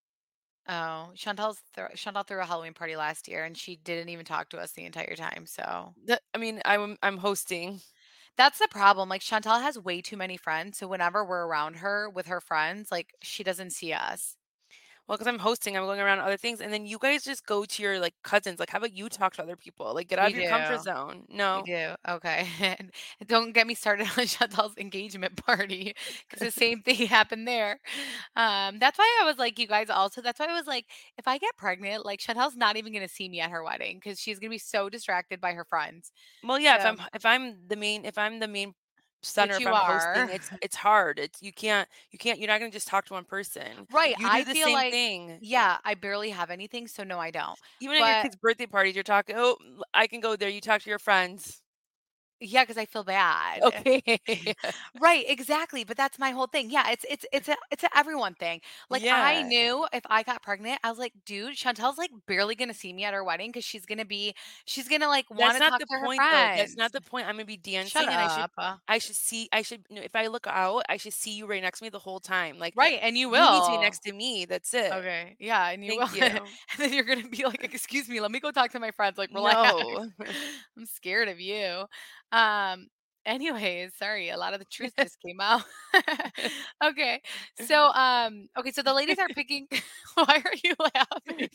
Oh, Chantal's th- Chantal threw a Halloween party last year, and she didn't even talk to us the entire time. So, that, I mean, I'm I'm hosting. That's the problem. Like Chantal has way too many friends, so whenever we're around her with her friends, like she doesn't see us. Well, because I'm hosting, I'm going around other things, and then you guys just go to your like cousins. Like, how about you talk to other people? Like, get out we of your do. comfort zone. No, we do. Okay. Don't get me started on Chantal's engagement party because the same thing happened there. Um, that's why I was like, you guys. Also, that's why I was like, if I get pregnant, like Chantal's not even gonna see me at her wedding because she's gonna be so distracted by her friends. Well, yeah. So, if I'm if I'm the main if I'm the main center you are. Hosting, it's it's hard. It's you can't you can't you're not gonna just talk to one person. Right. You do I the feel same like thing. Yeah, I barely have anything, so no, I don't. Even but, at your kids' birthday parties, you're talking. Oh, I can go there. You talk to your friends. Yeah, because I feel bad. Okay. Right. Exactly. But that's my whole thing. Yeah. It's it's it's a it's a everyone thing. Like yeah. I knew if I got pregnant, I was like, dude, Chantal's like barely gonna see me at her wedding because she's gonna be she's gonna like want to talk to her friends. That's not the point. I'm gonna be dancing Shut and up. I should I should see I should you know, if I look out, I should see you right next to me the whole time. Like right, and you will you need to be next to me. That's it. Okay. Yeah, and you Thank will. You. And then you're gonna be like, excuse me, let me go talk to my friends. Like relax. No. I'm scared of you. Um, anyways, sorry, a lot of the truth just came out. Okay. So, um, okay. So the ladies are picking, why are you laughing?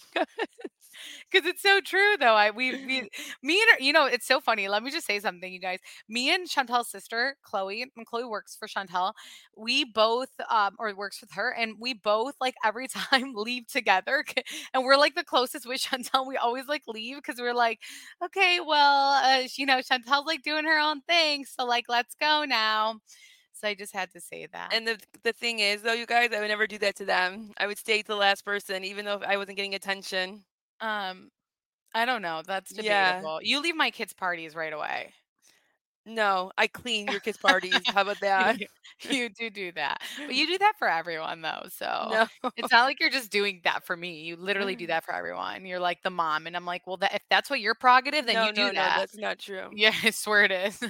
Cause it's so true though. I, we, we, me and, you know, it's so funny. Let me just say something, you guys, me and Chantal's sister, Chloe, and Chloe works for Chantal. We both, um, or works with her and we both like every time leave together and we're like the closest with Chantal. We always like leave. Cause we're like, okay, well, uh, you know, Chantal's like doing her own thing. So like, let's go now. So I just had to say that. And the the thing is though, you guys, I would never do that to them. I would stay to the last person, even though I wasn't getting attention. Um, I don't know. That's debatable. Yeah. You leave my kids' parties right away. No, I clean your kids' parties. How about that? you, you do do that. But you do that for everyone though. So no. It's not like you're just doing that for me. You literally do that for everyone. You're like the mom. And I'm like, well, that, if that's what you're prerogative, then no, you do no, that. No, that's not true. Yeah, I swear it is.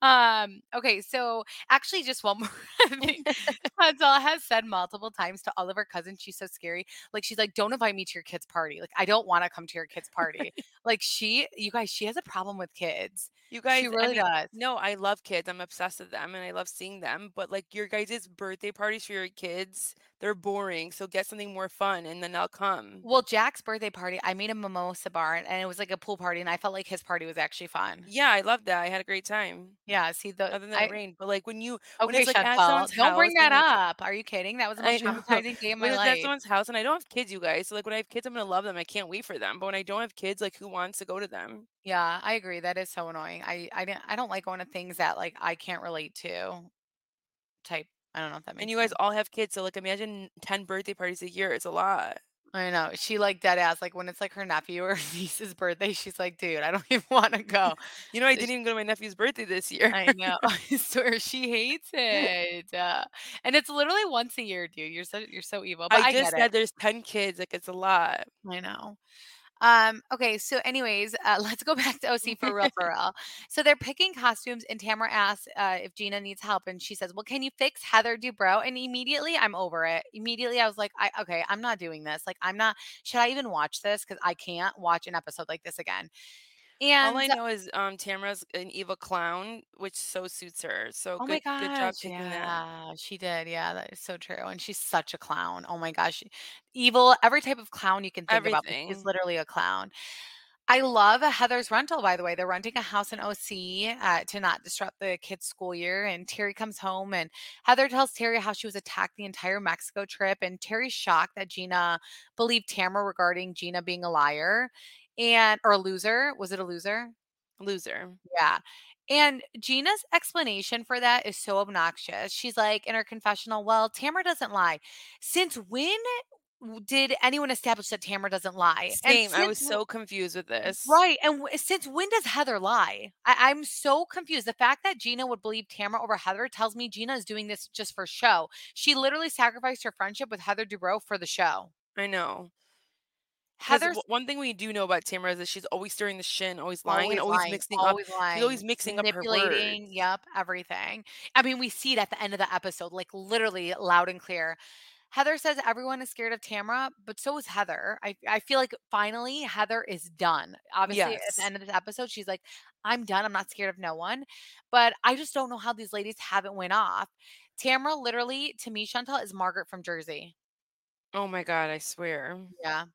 Um, okay. So actually just one more thing. Hazel has said multiple times to all of her cousins, she's so scary. Like, she's like, don't invite me to your kids' party. Like, I don't want to come to your kids' party. Like she, you guys, she has a problem with kids. You guys, she really I mean, does. No, I love kids. I'm obsessed with them and I love seeing them. But like your guys' birthday parties for your kids, They're boring. So get something more fun and then I'll come. Well, Jack's birthday party, I made a mimosa bar and it was like a pool party and I felt like his party was actually fun. Yeah, I loved that. I had a great time. Yeah, see the other than that I, rain. But like when you okay, when it's like at someone's house, don't bring that up. Are you kidding? That was the most traumatizing day of my life. When it's at someone's house and I don't have kids, you guys. So like when I have kids, I'm gonna love them. I can't wait for them. But when I don't have kids, like who wants to go to them? Yeah, I agree. That is so annoying. I I didn't I don't like going to things that like I can't relate to. Type. I don't know if that makes sense. And you guys all have kids, so like imagine ten birthday parties a year. It's a lot. I know. She like dead ass. Like when it's like her nephew or niece's birthday, she's like, dude, I don't even want to go. You know, I didn't even go to my nephew's birthday this year. I know. I swear she hates it. Uh, and it's literally once a year, dude. You're so you're so evil. But I, I just said it. There's ten kids. Like it's a lot. I know. Um, okay, so anyways, uh, let's go back to O C for real, for real. So they're picking costumes and Tamara asks uh, if Gina needs help. And she says, well, can you fix Heather Dubrow? And immediately I'm over it. Immediately I was like, I, okay, I'm not doing this. Like, I'm not, should I even watch this? Because I can't watch an episode like this again. And all I know is um, Tamara's an evil clown, which so suits her. So oh good, my good job picking yeah, that. Yeah, she did. Yeah, that is so true. And she's such a clown. Oh my gosh. She, evil, every type of clown you can think Everything. About is literally a clown. I love Heather's rental, by the way. They're renting a house in O C uh, to not disrupt the kids' school year. And Terry comes home and Heather tells Terry how she was attacked the entire Mexico trip. And Terry's shocked that Gina believed Tamara regarding Gina being a liar. And or a loser. Was it a loser? Loser. Yeah. And Gina's explanation for that is so obnoxious. She's like in her confessional, well, Tamara doesn't lie. Since when did anyone establish that Tamara doesn't lie? Same. Since, I was so confused with this. Right. And w- since when does Heather lie? I- I'm so confused. The fact that Gina would believe Tamara over Heather tells me Gina is doing this just for show. She literally sacrificed her friendship with Heather Dubrow for the show. I know. Heather's one thing we do know about Tamara is that she's always stirring the shin, always lying, always and always lying, mixing always up. Lying, she's always mixing up her words. Manipulating, yep, everything. I mean, we see it at the end of the episode, like literally loud and clear. Heather says everyone is scared of Tamara, but so is Heather. I, I feel like finally Heather is done. Obviously, yes. At the end of this episode, she's like, I'm done. I'm not scared of no one. But I just don't know how these ladies haven't went off. Tamara literally, to me, Chantel, is Margaret from Jersey. Oh, my God. I swear. Yeah.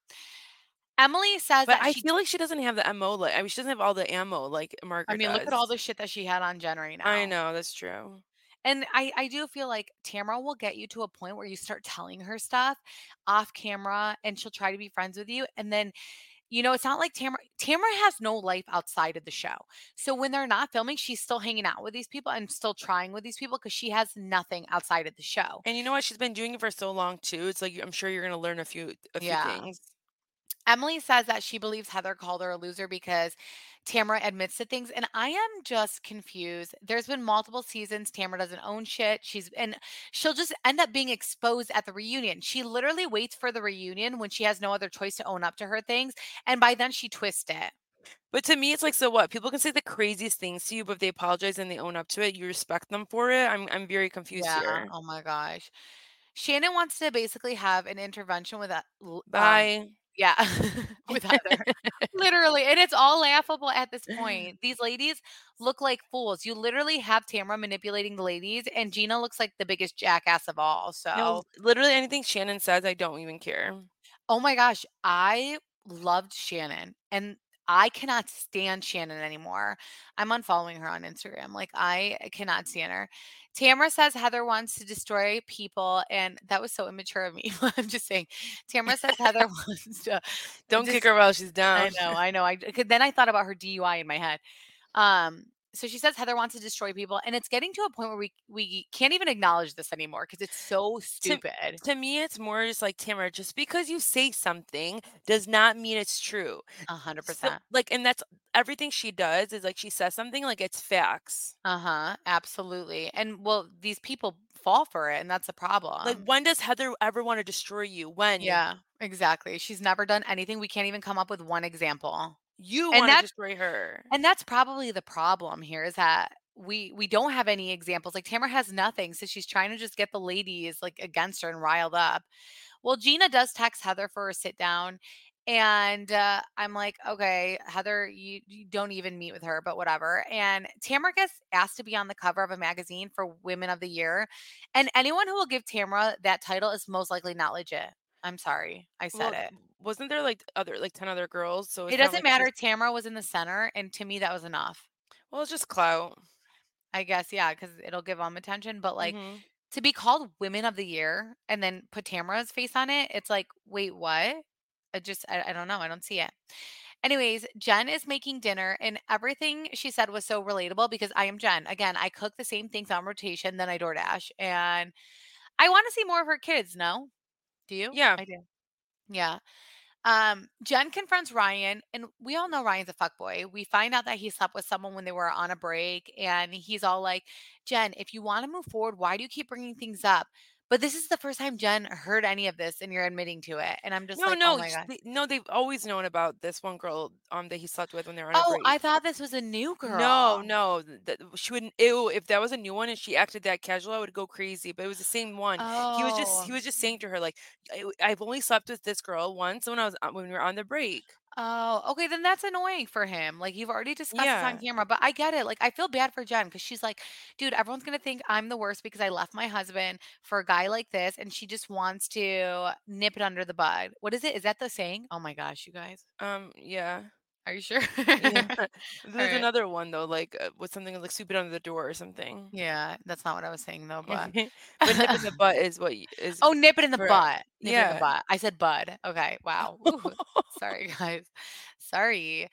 Emily says but that I she, feel like she doesn't have the M O. Like, I mean, she doesn't have all the ammo like Margaret I mean, does. Look at all the shit that she had on Jen right now. I know. That's true. And I, I do feel like Tamara will get you to a point where you start telling her stuff off camera and she'll try to be friends with you. And then, you know, it's not like Tamara. Tamara has no life outside of the show. So when they're not filming, she's still hanging out with these people and still trying with these people because she has nothing outside of the show. And you know what? She's been doing it for so long, too. It's like I'm sure you're going to learn a few, a few yeah. things. Emily says that she believes Heather called her a loser because Tamara admits to things. And I am just confused. There's been multiple seasons. Tamara doesn't own shit. She's and she'll just end up being exposed at the reunion. She literally waits for the reunion when she has no other choice to own up to her things. And by then she twists it. But to me, it's like, so what? People can say the craziest things to you, but if they apologize and they own up to it, you respect them for it. I'm I'm very confused yeah. here. Oh my gosh. Shannon wants to basically have an intervention with a bye. Um, Yeah, with Heather. Literally. And it's all laughable at this point. These ladies look like fools. You literally have Tamara manipulating the ladies, and Gina looks like the biggest jackass of all. So no, literally anything Shannon says, I don't even care. Oh, my gosh. I loved Shannon, and I cannot stand Shannon anymore. I'm unfollowing her on Instagram. Like, I cannot stand her. Tamara says Heather wants to destroy people. And that was so immature of me. I'm just saying. Tamara says Heather wants to. Don't just, kick her while she's down. I know. I know. I, 'cause then I thought about her D U I in my head. Um, so she says Heather wants to destroy people. And it's getting to a point where we, we can't even acknowledge this anymore because it's so stupid. To, to me, it's more just like, Tamara, just because you say something does not mean it's true. A hundred percent. Like, and that's everything she does is like she says something like it's facts. Uh-huh. Absolutely. And well, these people fall for it. And that's a problem. Like, when does Heather ever want to destroy you? When? Yeah, exactly. She's never done anything. We can't even come up with one example. You want to destroy her. And that's probably the problem here is that we we don't have any examples. Like, Tamara has nothing. So she's trying to just get the ladies, like, against her and riled up. Well, Gina does text Heather for a sit down. And uh, I'm like, okay, Heather, you, you don't even meet with her, but whatever. And Tamra gets asked to be on the cover of a magazine for Women of the Year. And anyone who will give Tamra that title is most likely not legit. I'm sorry. I said well, it. Wasn't there like other, like ten other girls? So it doesn't like matter. Just... Tamra was in the center. And to me, that was enough. Well, it's just clout. I guess. Yeah. Cause it'll give them attention, but like mm-hmm. to be called Women of the Year and then put Tamra's face on it. It's like, wait, what? I just, I, I don't know. I don't see it. Anyways, Jen is making dinner and everything she said was so relatable because I am Jen. Again, I cook the same things on rotation, then I DoorDash, and I want to see more of her kids. No? Do you? Yeah. I do. Yeah. Um, Jen confronts Ryan, and we all know Ryan's a fuckboy. We find out that he slept with someone when they were on a break, and he's all like, Jen, if you want to move forward, why do you keep bringing things up? But this is the first time Jen heard any of this, and you're admitting to it. And I'm just no, like, no, oh my God. They, no, they've always known about this one girl um, that he slept with when they were on oh, a break. Oh, I thought this was a new girl. No, no. Th- she wouldn't, ew, if that was a new one and she acted that casual, I would go crazy. But it was the same one. Oh. He was just he was just saying to her, like, I, I've only slept with this girl once when I was when we were on the break. Oh, okay. Then that's annoying for him. Like, you've already discussed yeah. this on camera, but I get it. Like, I feel bad for Jen because she's like, dude, everyone's going to think I'm the worst because I left my husband for a guy like this. And she just wants to nip it under the bud. What is it? Is that the saying? Oh my gosh, you guys. Um, yeah. Are you sure? yeah. There's right. another one though, like uh, with something like sweep it under the door or something. Yeah. That's not what I was saying though, but, but nip in the butt is what is. Oh, nip it in the correct. Butt. Nip yeah. In the butt. I said bud. Okay. Wow. Sorry guys. Sorry.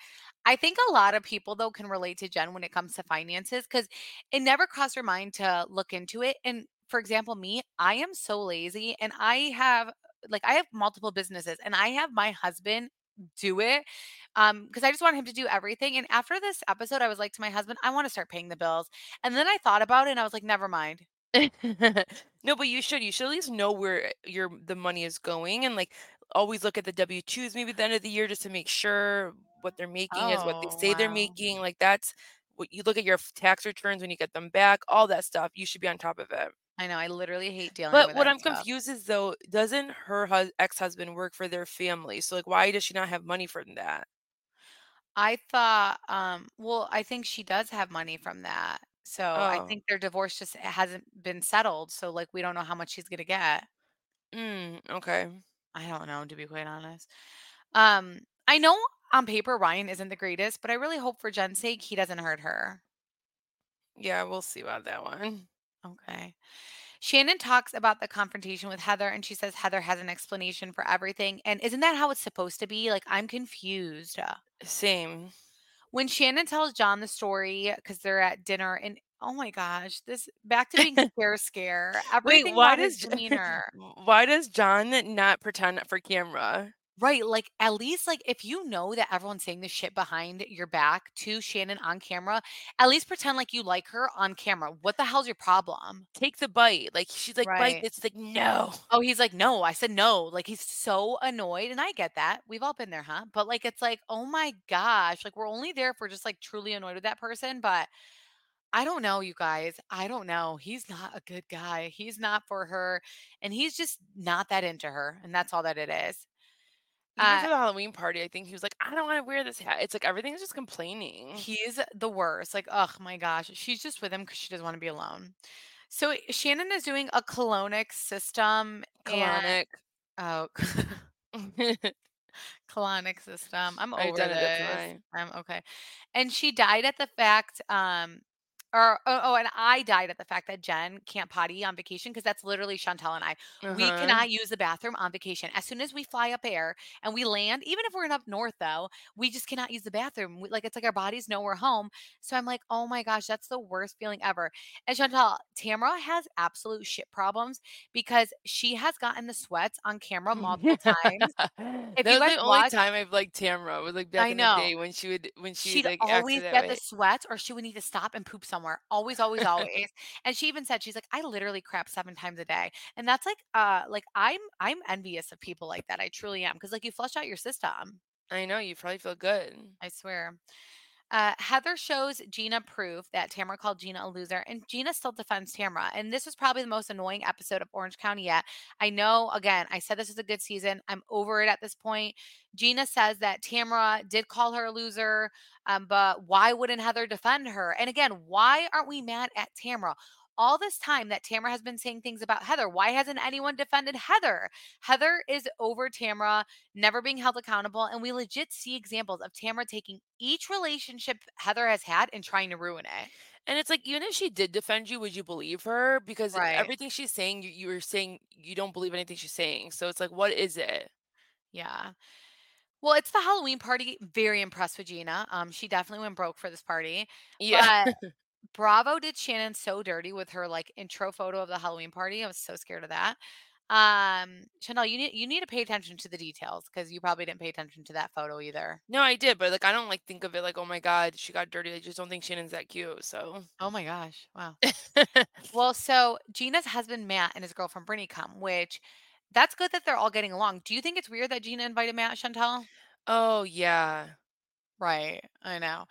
I think a lot of people though can relate to Jen when it comes to finances because it never crossed her mind to look into it. And for example, me, I am so lazy and I have like, I have multiple businesses and I have my husband do it um because I just want him to do everything. And after this episode I was like to my husband, I want to start paying the bills. And then I thought about it and I was like, never mind. No, but you should you should at least know where your the money is going and like always look at the W two's maybe at the end of the year just to make sure what they're making oh, is what they say wow. they're making. Like that's what you look at your tax returns when you get them back, all that stuff. You should be on top of it. I know. I literally hate dealing with that. But what I'm confused is, though, doesn't her hus- ex-husband work for their family? So, like, why does she not have money from that? I thought, um, well, I think she does have money from that. So oh. I think their divorce just hasn't been settled. So, like, we don't know how much she's going to get. Mm, okay. I don't know, to be quite honest. Um, I know on paper Ryan isn't the greatest, but I really hope for Jen's sake he doesn't hurt her. Yeah, we'll see about that one. Okay. Shannon talks about the confrontation with Heather and she says Heather has an explanation for everything. And isn't that how it's supposed to be? Like, I'm confused. Same. When Shannon tells John the story because they're at dinner and oh my gosh, this back to being scare scare. Everything. Wait, why does demeanor? Why does John not pretend for camera? Right. Like, at least, like, if you know that everyone's saying this shit behind your back to Shannon on camera, at least pretend like you like her on camera. What the hell's your problem? Take the bite. Like, she's like, right. bite. It's like, no. Oh, he's like, no. I said no. Like, he's so annoyed. And I get that. We've all been there, huh? But, like, it's like, oh, my gosh. Like, we're only there if we're just, like, truly annoyed with that person. But I don't know, you guys. I don't know. He's not a good guy. He's not for her. And he's just not that into her. And that's all that it is. Even uh, to the Halloween party, I think he was like, I don't want to wear this hat. It's like everything's just complaining. He's the worst. Like, oh my gosh. She's just with him because she doesn't want to be alone. So Shannon is doing a colonic system. Colonic. And, oh. Colonic system. I'm over this. I'm okay. And she died at the fact... Um, Or, oh, oh, and I died at the fact that Jen can't potty on vacation because that's literally Chantel and I. Uh-huh. We cannot use the bathroom on vacation. As soon as we fly up air and we land, even if we're in up north, though, we just cannot use the bathroom. We, like, it's like our bodies know we're home. So I'm like, oh, my gosh, that's the worst feeling ever. And Chantel, Tamra has absolute shit problems because she has gotten the sweats on camera multiple times. If that you was guys the only watch, time I've liked Tamra was like back I in know. The day when she would, when she she'd like, always get way. The sweats or she would need to stop and poop somewhere. Somewhere. Always, always, always. And she even said, she's like, I literally crap seven times a day. And that's like, uh, like I'm, I'm envious of people like that. I truly am. Cause like you flush out your system. I know. You probably feel good. I swear. Uh, Heather shows Gina proof that Tamra called Gina a loser, and Gina still defends Tamra. And this was probably the most annoying episode of Orange County yet. I know, again, I said this is a good season. I'm over it at this point. Gina says that Tamra did call her a loser, um, but why wouldn't Heather defend her? And again, why aren't we mad at Tamra? All this time that Tamra has been saying things about Heather, why hasn't anyone defended Heather? Heather is over Tamra, never being held accountable. And we legit see examples of Tamra taking each relationship Heather has had and trying to ruin it. And it's like, even if she did defend you, would you believe her? Because right. everything she's saying, you, you're saying you don't believe anything she's saying. So it's like, what is it? Yeah. Well, it's the Halloween party. Very impressed with Gina. Um, she definitely went broke for this party. Yeah. But- Bravo did Shannon so dirty with her like intro photo of the Halloween party. I was so scared of that. Um, Chanel, you need you need to pay attention to the details because you probably didn't pay attention to that photo either. No, I did, but like I don't like think of it like, oh my God, she got dirty. I just don't think Shannon's that cute. So oh my gosh, wow. Well, so Gina's husband Matt and his girlfriend Brittany come, which that's good that they're all getting along. Do you think it's weird that Gina invited Matt, Chantel? Oh yeah, right. I know.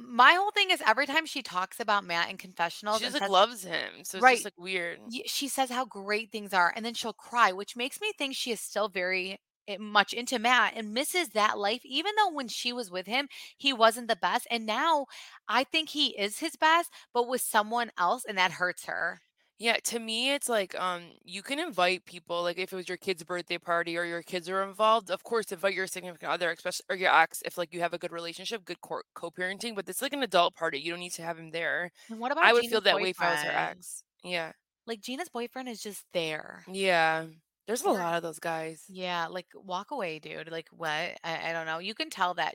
My whole thing is every time she talks about Matt in confessionals, she just like says, loves him. So it's right. just like weird. She says how great things are, and then she'll cry, which makes me think she is still very much into Matt and misses that life. Even though when she was with him, he wasn't the best, and now I think he is his best, but with someone else, and that hurts her. Yeah, to me, it's like um, you can invite people. Like if it was your kid's birthday party or your kids are involved, of course, invite your significant other, especially or your ex, if like you have a good relationship, good co- co-parenting. But it's like an adult party; you don't need to have him there. And what about I would Gina's feel that boyfriend? Way if I was her ex. Yeah, like Gina's boyfriend is just there. Yeah, there's a lot of those guys. Yeah, like walk away, dude. Like what? I, I don't know. You can tell that.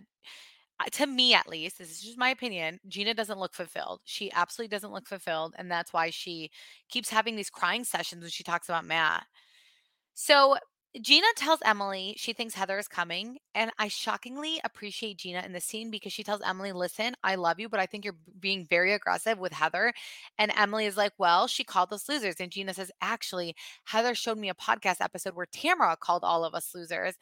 To me, at least, this is just my opinion, Gina doesn't look fulfilled. She absolutely doesn't look fulfilled. And that's why she keeps having these crying sessions when she talks about Matt. So Gina tells Emily she thinks Heather is coming. And I shockingly appreciate Gina in the scene because she tells Emily, listen, I love you, but I think you're being very aggressive with Heather. And Emily is like, well, she called us losers. And Gina says, actually, Heather showed me a podcast episode where Tamra called all of us losers.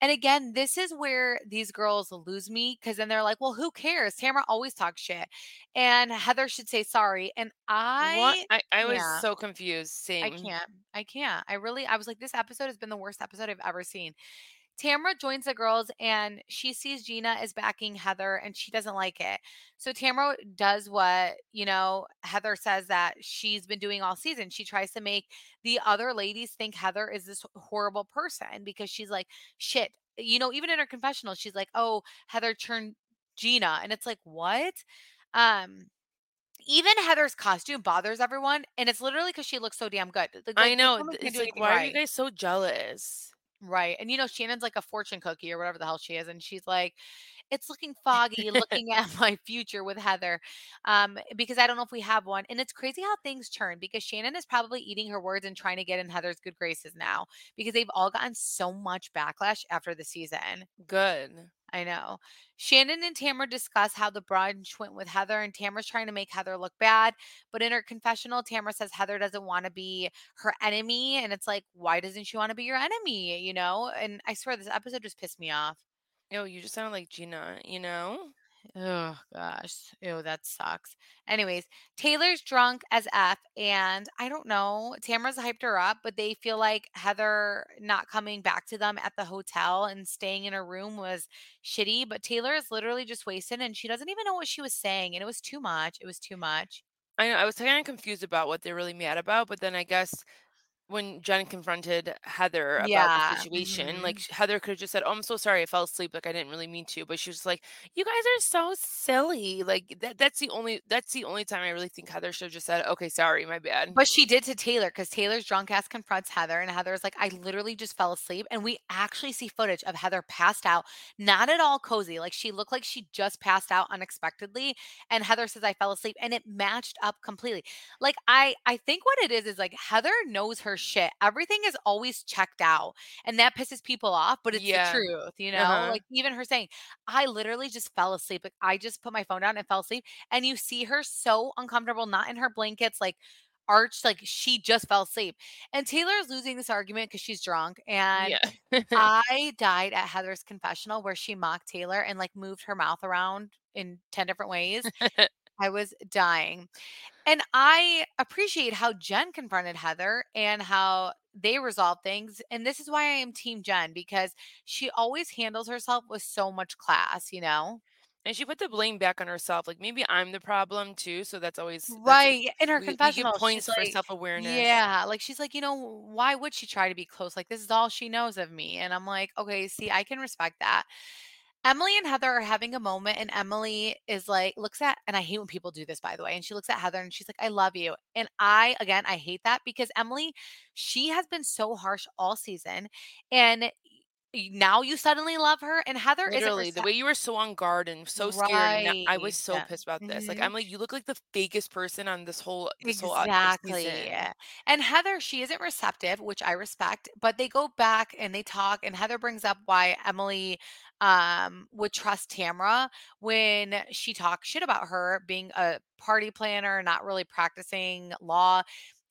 And again, this is where these girls lose me because then they're like, well, who cares? Tamra always talks shit. And Heather should say sorry. And I... What? I, I was yeah. so confused. Same. I can't. I can't. I really... I was like, this episode has been the worst episode I've ever seen. Tamra joins the girls and she sees Gina is backing Heather and she doesn't like it. So Tamra does what, you know, Heather says that she's been doing all season. She tries to make the other ladies think Heather is this horrible person because she's like, shit, you know, even in her confessional, she's like, oh, Heather turned Gina. And it's like, what? Um, Even Heather's costume bothers everyone, and it's literally because she looks so damn good. Like, I know. It's like, why right. are you guys so jealous? Right. And, you know, Shannon's like a fortune cookie or whatever the hell she is, and she's like, it's looking foggy looking at my future with Heather um, because I don't know if we have one. And it's crazy how things turn because Shannon is probably eating her words and trying to get in Heather's good graces now because they've all gotten so much backlash after the season. Good. I know. Shannon and Tamra discuss how the brunch went with Heather, and Tamra's trying to make Heather look bad. But in her confessional, Tamra says Heather doesn't want to be her enemy. And it's like, why doesn't she want to be your enemy? You know? And I swear this episode just pissed me off. Yo, you just sound like Gina, you know? Oh, gosh. Ew, that sucks. Anyways, Taylor's drunk as F, and I don't know. Tamra's hyped her up, but they feel like Heather not coming back to them at the hotel and staying in her room was shitty, but Taylor is literally just wasted, and she doesn't even know what she was saying, and it was too much. It was too much. I know. I was kind of confused about what they're really mad about, but then I guess when Jen confronted Heather about yeah. the situation, mm-hmm. like Heather could have just said, oh, I'm so sorry. I fell asleep. Like I didn't really mean to, but she was like, you guys are so silly. Like that, that's the only, that's the only time I really think Heather should have just said, okay, sorry, my bad. But she did to Taylor because Taylor's drunk ass confronts Heather and Heather's like, I literally just fell asleep. And we actually see footage of Heather passed out, not at all cozy. Like she looked like she just passed out unexpectedly. And Heather says, I fell asleep, and it matched up completely. Like I, I think what it is, is like Heather knows her shit. Everything is always checked out, and that pisses people off, but it's yeah. the truth, you know? Uh-huh. Like even her saying, I literally just fell asleep. Like I just put my phone down and fell asleep. And you see her so uncomfortable, not in her blankets, like arched, like she just fell asleep. And Taylor's losing this argument because she's drunk. And yeah. I died at Heather's confessional where she mocked Taylor and like moved her mouth around in ten different ways. I was dying. And I appreciate how Jen confronted Heather and how they resolved things. And this is why I am team Jen, because she always handles herself with so much class, you know? And she put the blame back on herself. Like, maybe I'm the problem too. So that's always right. That's a, in her we, confessional, we get points for like, self-awareness. Yeah. Like, she's like, you know, why would she try to be close? Like, this is all she knows of me. And I'm like, okay, see, I can respect that. Emily and Heather are having a moment, and Emily is like, looks at, and I hate when people do this, by the way. And she looks at Heather and she's like, I love you. And I, again, I hate that because Emily, she has been so harsh all season. And now you suddenly love her. And Heather is literally the way you were so on guard and so scared. Right. I was so yeah. pissed about this. Mm-hmm. Like, Emily, you look like the fakest person on this whole this exactly. whole season. Yeah. And Heather, she isn't receptive, which I respect. But they go back and they talk, and Heather brings up why Emily um would trust Tamra when she talks shit about her being a party planner, not really practicing law.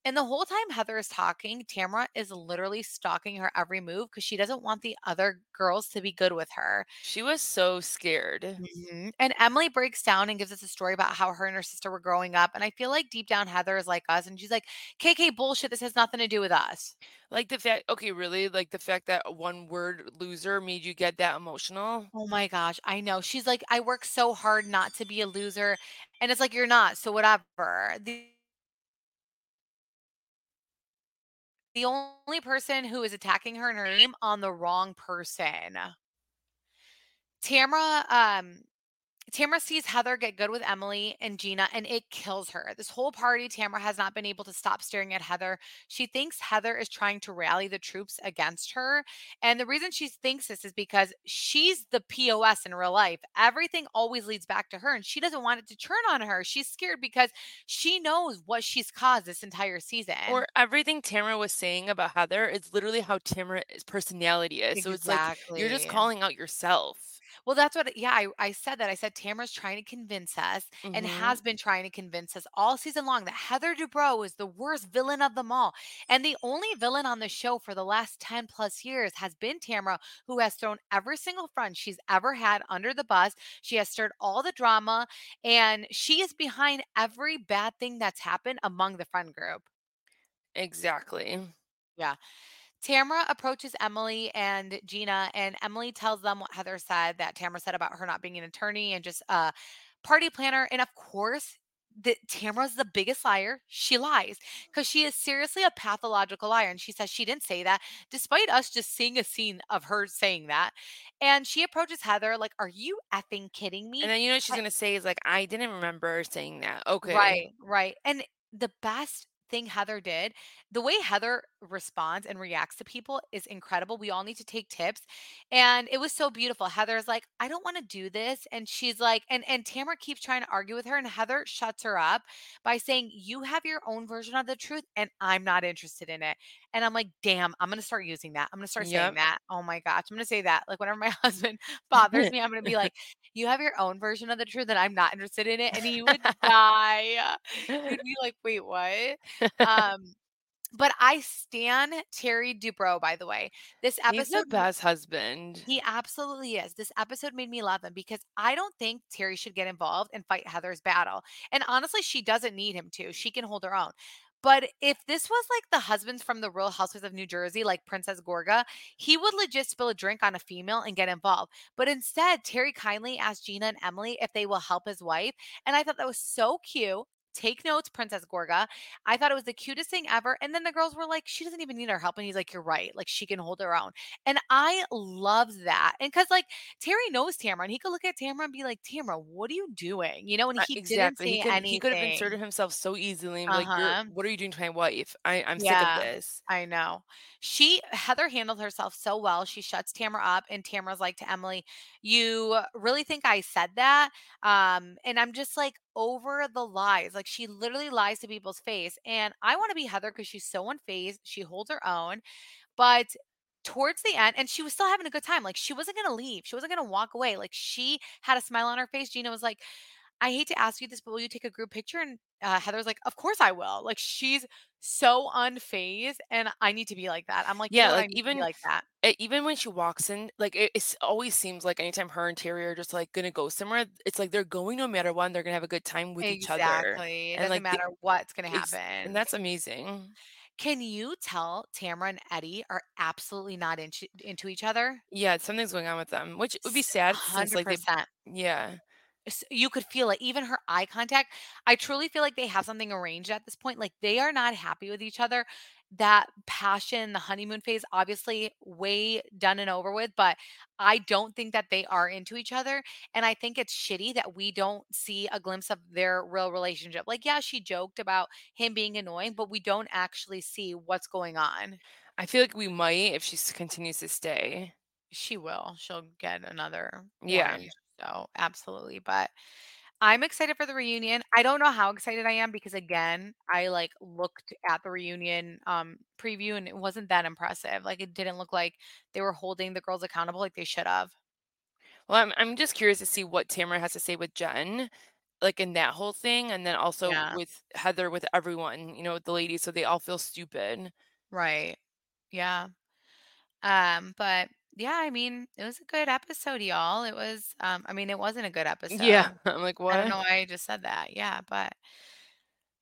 And the whole time Heather is talking, Tamra is literally stalking her every move because she doesn't want the other girls to be good with her. She was so scared. Mm-hmm. And Emily breaks down and gives us a story about how her and her sister were growing up. And I feel like deep down Heather is like us. And she's like, K K bullshit. This has nothing to do with us. Like the fact, okay, really? Like the fact that one word loser made you get that emotional? Oh my gosh, I know. She's like, I work so hard not to be a loser. And it's like, you're not. So whatever. The- The only person who is attacking her in her name on the wrong person. Tamra, um, Tamra sees Heather get good with Emily and Gina, and it kills her. This whole party, Tamra has not been able to stop staring at Heather. She thinks Heather is trying to rally the troops against her. And the reason she thinks this is because she's the P O S in real life. Everything always leads back to her, and she doesn't want it to turn on her. She's scared because she knows what she's caused this entire season. Or everything Tamra was saying about Heather is literally how Tamra's personality is. Exactly. So it's like you're just calling out yourself. Well, that's what, yeah, I, I said that. I said Tamra's trying to convince us mm-hmm. and has been trying to convince us all season long that Heather Dubrow is the worst villain of them all. And the only villain on the show for the last ten plus years has been Tamra, who has thrown every single friend she's ever had under the bus. She has stirred all the drama, and she is behind every bad thing that's happened among the friend group. Exactly. Yeah. Tamra approaches Emily and Gina, and Emily tells them what Heather said, that Tamra said about her not being an attorney and just a party planner. And of course, the, Tamra's the biggest liar. She lies because she is seriously a pathological liar. And she says she didn't say that, despite us just seeing a scene of her saying that. And she approaches Heather like, are you effing kidding me? And then you know what she's going to say is like, I didn't remember saying that. Okay. Right, right. And the best thing Heather did, the way Heather responds and reacts to people is incredible. We all need to take tips. And it was so beautiful. Heather's like, I don't want to do this. And she's like, and, and Tamra keeps trying to argue with her, and Heather shuts her up by saying, you have your own version of the truth and I'm not interested in it. And I'm like, damn, I'm going to start using that. I'm going to start yep. saying that. Oh my gosh. I'm going to say that. Like, whenever my husband bothers me, I'm going to be like, you have your own version of the truth and I'm not interested in it. And he would die. He'd be like, wait, what? Um, but I stan Terry Dubrow, by the way. This episode, he's the best husband. He absolutely is. This episode made me love him because I don't think Terry should get involved and fight Heather's battle. And honestly, she doesn't need him to. She can hold her own. But if this was like the husbands from the Real Housewives of New Jersey, like Princess Gorga, he would legit spill a drink on a female and get involved. But instead, Terry kindly asked Gina and Emily if they will help his wife. And I thought that was so cute. Take notes, Princess Gorga. I thought it was the cutest thing ever. And then the girls were like, she doesn't even need our help. And he's like, you're right. Like, she can hold her own. And I loved that. And because, like, Terry knows Tamra, and he could look at Tamra and be like, Tamra, what are you doing? You know, and he uh, exactly. didn't say he could, anything. He could have inserted himself so easily. And be uh-huh. like, you're, what are you doing to my wife? I, I'm yeah, sick of this. I know. She, Heather handled herself so well. She shuts Tamra up. And Tamra's like to Emily, you really think I said that? Um, and I'm just like, over the lies. Like, she literally lies to people's face. And I want to be Heather because she's so unfazed. She holds her own. But towards the end, and she was still having a good time. Like, she wasn't going to leave. She wasn't going to walk away. Like, she had a smile on her face. Gina was like, I hate to ask you this, but will you take a group picture? And uh, Heather's like, of course I will. Like, she's so unfazed, and I need to be like that. I'm like, yeah, like even like that. Even when she walks in, like it it's always seems like anytime her and Terry are just like gonna go somewhere, it's like they're going no matter what. And they're gonna have a good time with exactly. each other. Exactly. It doesn't like, matter they, what's gonna happen. And that's amazing. Can you tell Tamara and Eddie are absolutely not into into each other? Yeah, something's going on with them, which would be sad. Hundred like percent. Yeah. You could feel it. Even her eye contact. I truly feel like they have something arranged at this point. Like, they are not happy with each other. That passion, the honeymoon phase, obviously way done and over with, but I don't think that they are into each other. And I think it's shitty that we don't see a glimpse of their real relationship. Like, yeah, she joked about him being annoying, but we don't actually see what's going on. I feel like we might if she continues to stay. She will. She'll get another. Yeah. One. So absolutely. But I'm excited for the reunion. I don't know how excited I am because, again, I like looked at the reunion um, preview and it wasn't that impressive. Like, it didn't look like they were holding the girls accountable like they should have. Well, I'm I'm just curious to see what Tamara has to say with Jen, like in that whole thing. And then also yeah. with Heather, with everyone, you know, with the ladies. So they all feel stupid. Right. Yeah. Um, but yeah, I mean, it was a good episode, y'all. It was, um, I mean, it wasn't a good episode. Yeah, I'm like, what? I don't know why I just said that. Yeah, but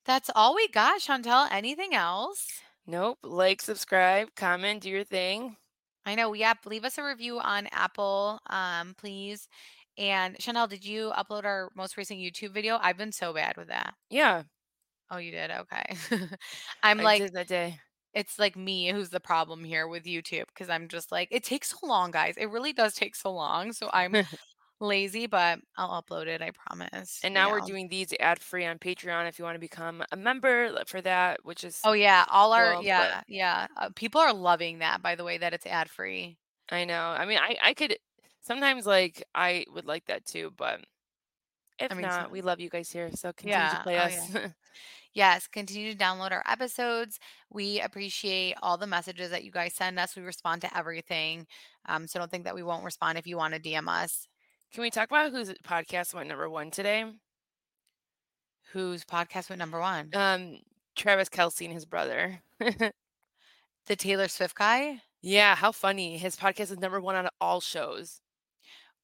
that's all we got, Chantel. Anything else? Nope. Like, subscribe, comment, do your thing. I know. Yep. Leave us a review on Apple, um, please. And Chantel, did you upload our most recent YouTube video? I've been so bad with that. Yeah. Oh, you did? Okay. I'm I like. did that day. It's like me who's the problem here with YouTube, because I'm just like, it takes so long, guys. It really does take so long. So I'm lazy, but I'll upload it. I promise. And now you know. We're doing these ad free on Patreon if you want to become a member for that, which is. Oh, yeah. All our. Cool, yeah. But... Yeah. Uh, people are loving that, by the way, that it's ad free. I know. I mean, I, I could sometimes like I would like that, too. But if I mean, not, so... we love you guys here. So continue yeah. to play oh, us. Yeah. Yes, continue to download our episodes. We appreciate all the messages that you guys send us. We respond to everything. Um, so don't think that we won't respond if you want to D M us. Can we talk about whose podcast went number one today? Whose podcast went number one? Um, Travis Kelce and his brother. The Taylor Swift guy? Yeah, how funny. His podcast is number one on all shows.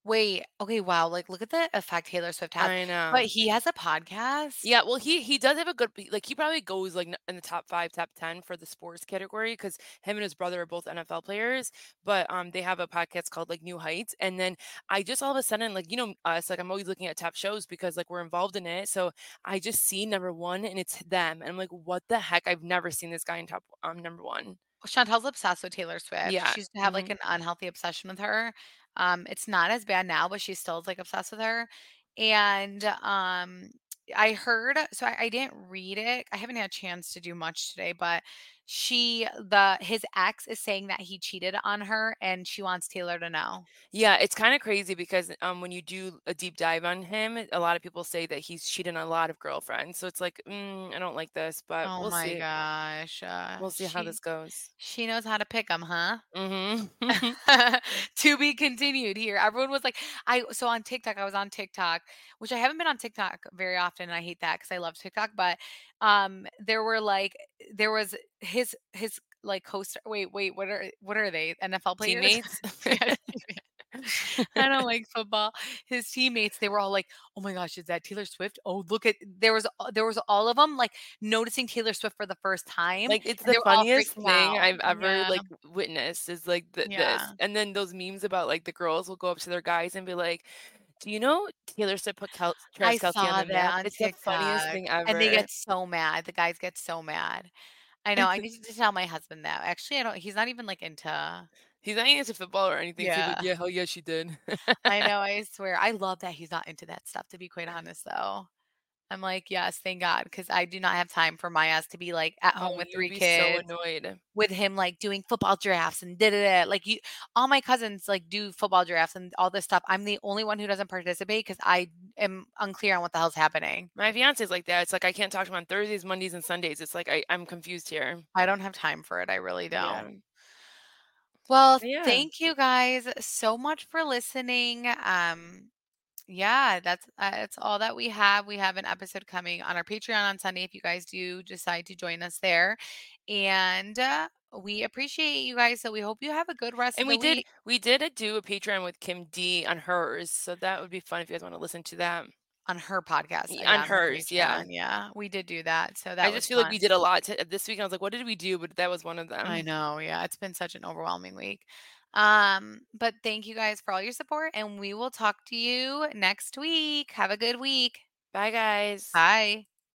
Wait, okay, wow. Like, look at the effect Taylor Swift has. I know. But he has a podcast? Yeah, well, he he does have a good, like, he probably goes, like, in the top five, top ten for the sports category, because him and his brother are both N F L players, but um, they have a podcast called, like, New Heights, and then I just all of a sudden, like, you know us, like, I'm always looking at top shows because, like, we're involved in it, so I just see number one, and it's them, and I'm like, what the heck? I've never seen this guy in top um number one. Chantel's obsessed with Taylor Swift. Yeah. She used to have, mm-hmm. like, an unhealthy obsession with her. Um, it's not as bad now, but she still is like obsessed with her. And, um, I heard, so I, I didn't read it. I haven't had a chance to do much today, but she, the, his ex is saying that he cheated on her and she wants Taylor to know. Yeah. It's kind of crazy because, um, when you do a deep dive on him, a lot of people say that he's cheated on a lot of girlfriends. So it's like, mm, I don't like this, but oh we'll see. Oh my gosh. Uh, we'll see she, how this goes. She knows how to pick them, huh? Mm-hmm. To be continued here. Everyone was like, I, so on TikTok, I was on TikTok, which I haven't been on TikTok very often. And I hate that because I love TikTok, but, um, there were like, there was his, his like co-star. Wait, wait, what are, what are they? N F L players? Teammates? I don't like football. His teammates, they were all like, oh my gosh, is that Taylor Swift? Oh, look at, there was, there was all of them like noticing Taylor Swift for the first time. Like it's the funniest thing out. I've ever yeah. like witnessed is like th- yeah. this. And then those memes about like the girls will go up to their guys and be like, do you know Taylor Swift put Kel- Travis Kelce on the map? On it's TikTok. The funniest thing ever. And they get so mad. The guys get so mad. I know. I need to tell my husband that. Actually, I don't. He's not even like into. He's not into football or anything. Yeah. So like, yeah. Hell yeah, she did. I know. I swear. I love that he's not into that stuff. To be quite honest, though, I'm like, yes, thank God, because I do not have time for my ass to be like at home oh, with three kids. So annoyed with him like doing football drafts and da da da. Like you, all my cousins like do football drafts and all this stuff. I'm the only one who doesn't participate because I am unclear on what the hell's happening. My fiance's like that. It's like I can't talk to him on Thursdays, Mondays, and Sundays. It's like I, I'm confused here. I don't have time for it. I really don't. Yeah. Well, yeah. Thank you guys so much for listening. Um. yeah, that's uh, that's all that we have. We have an episode coming on our Patreon on Sunday if you guys do decide to join us there. And uh, we appreciate you guys. So we hope you have a good rest and of the did, week. And we did we did do a Patreon with Kim D on hers. So that would be fun if you guys want to listen to that. On her podcast. Yeah, on, on hers, Patreon. yeah. Yeah, we did do that. So that I just feel fun. Like we did a lot to, this week. I was like, what did we do? But that was one of them. I know. Yeah, it's been such an overwhelming week. Um, but thank you guys for all your support, and we will talk to you next week. Have a good week. Bye, guys. Bye.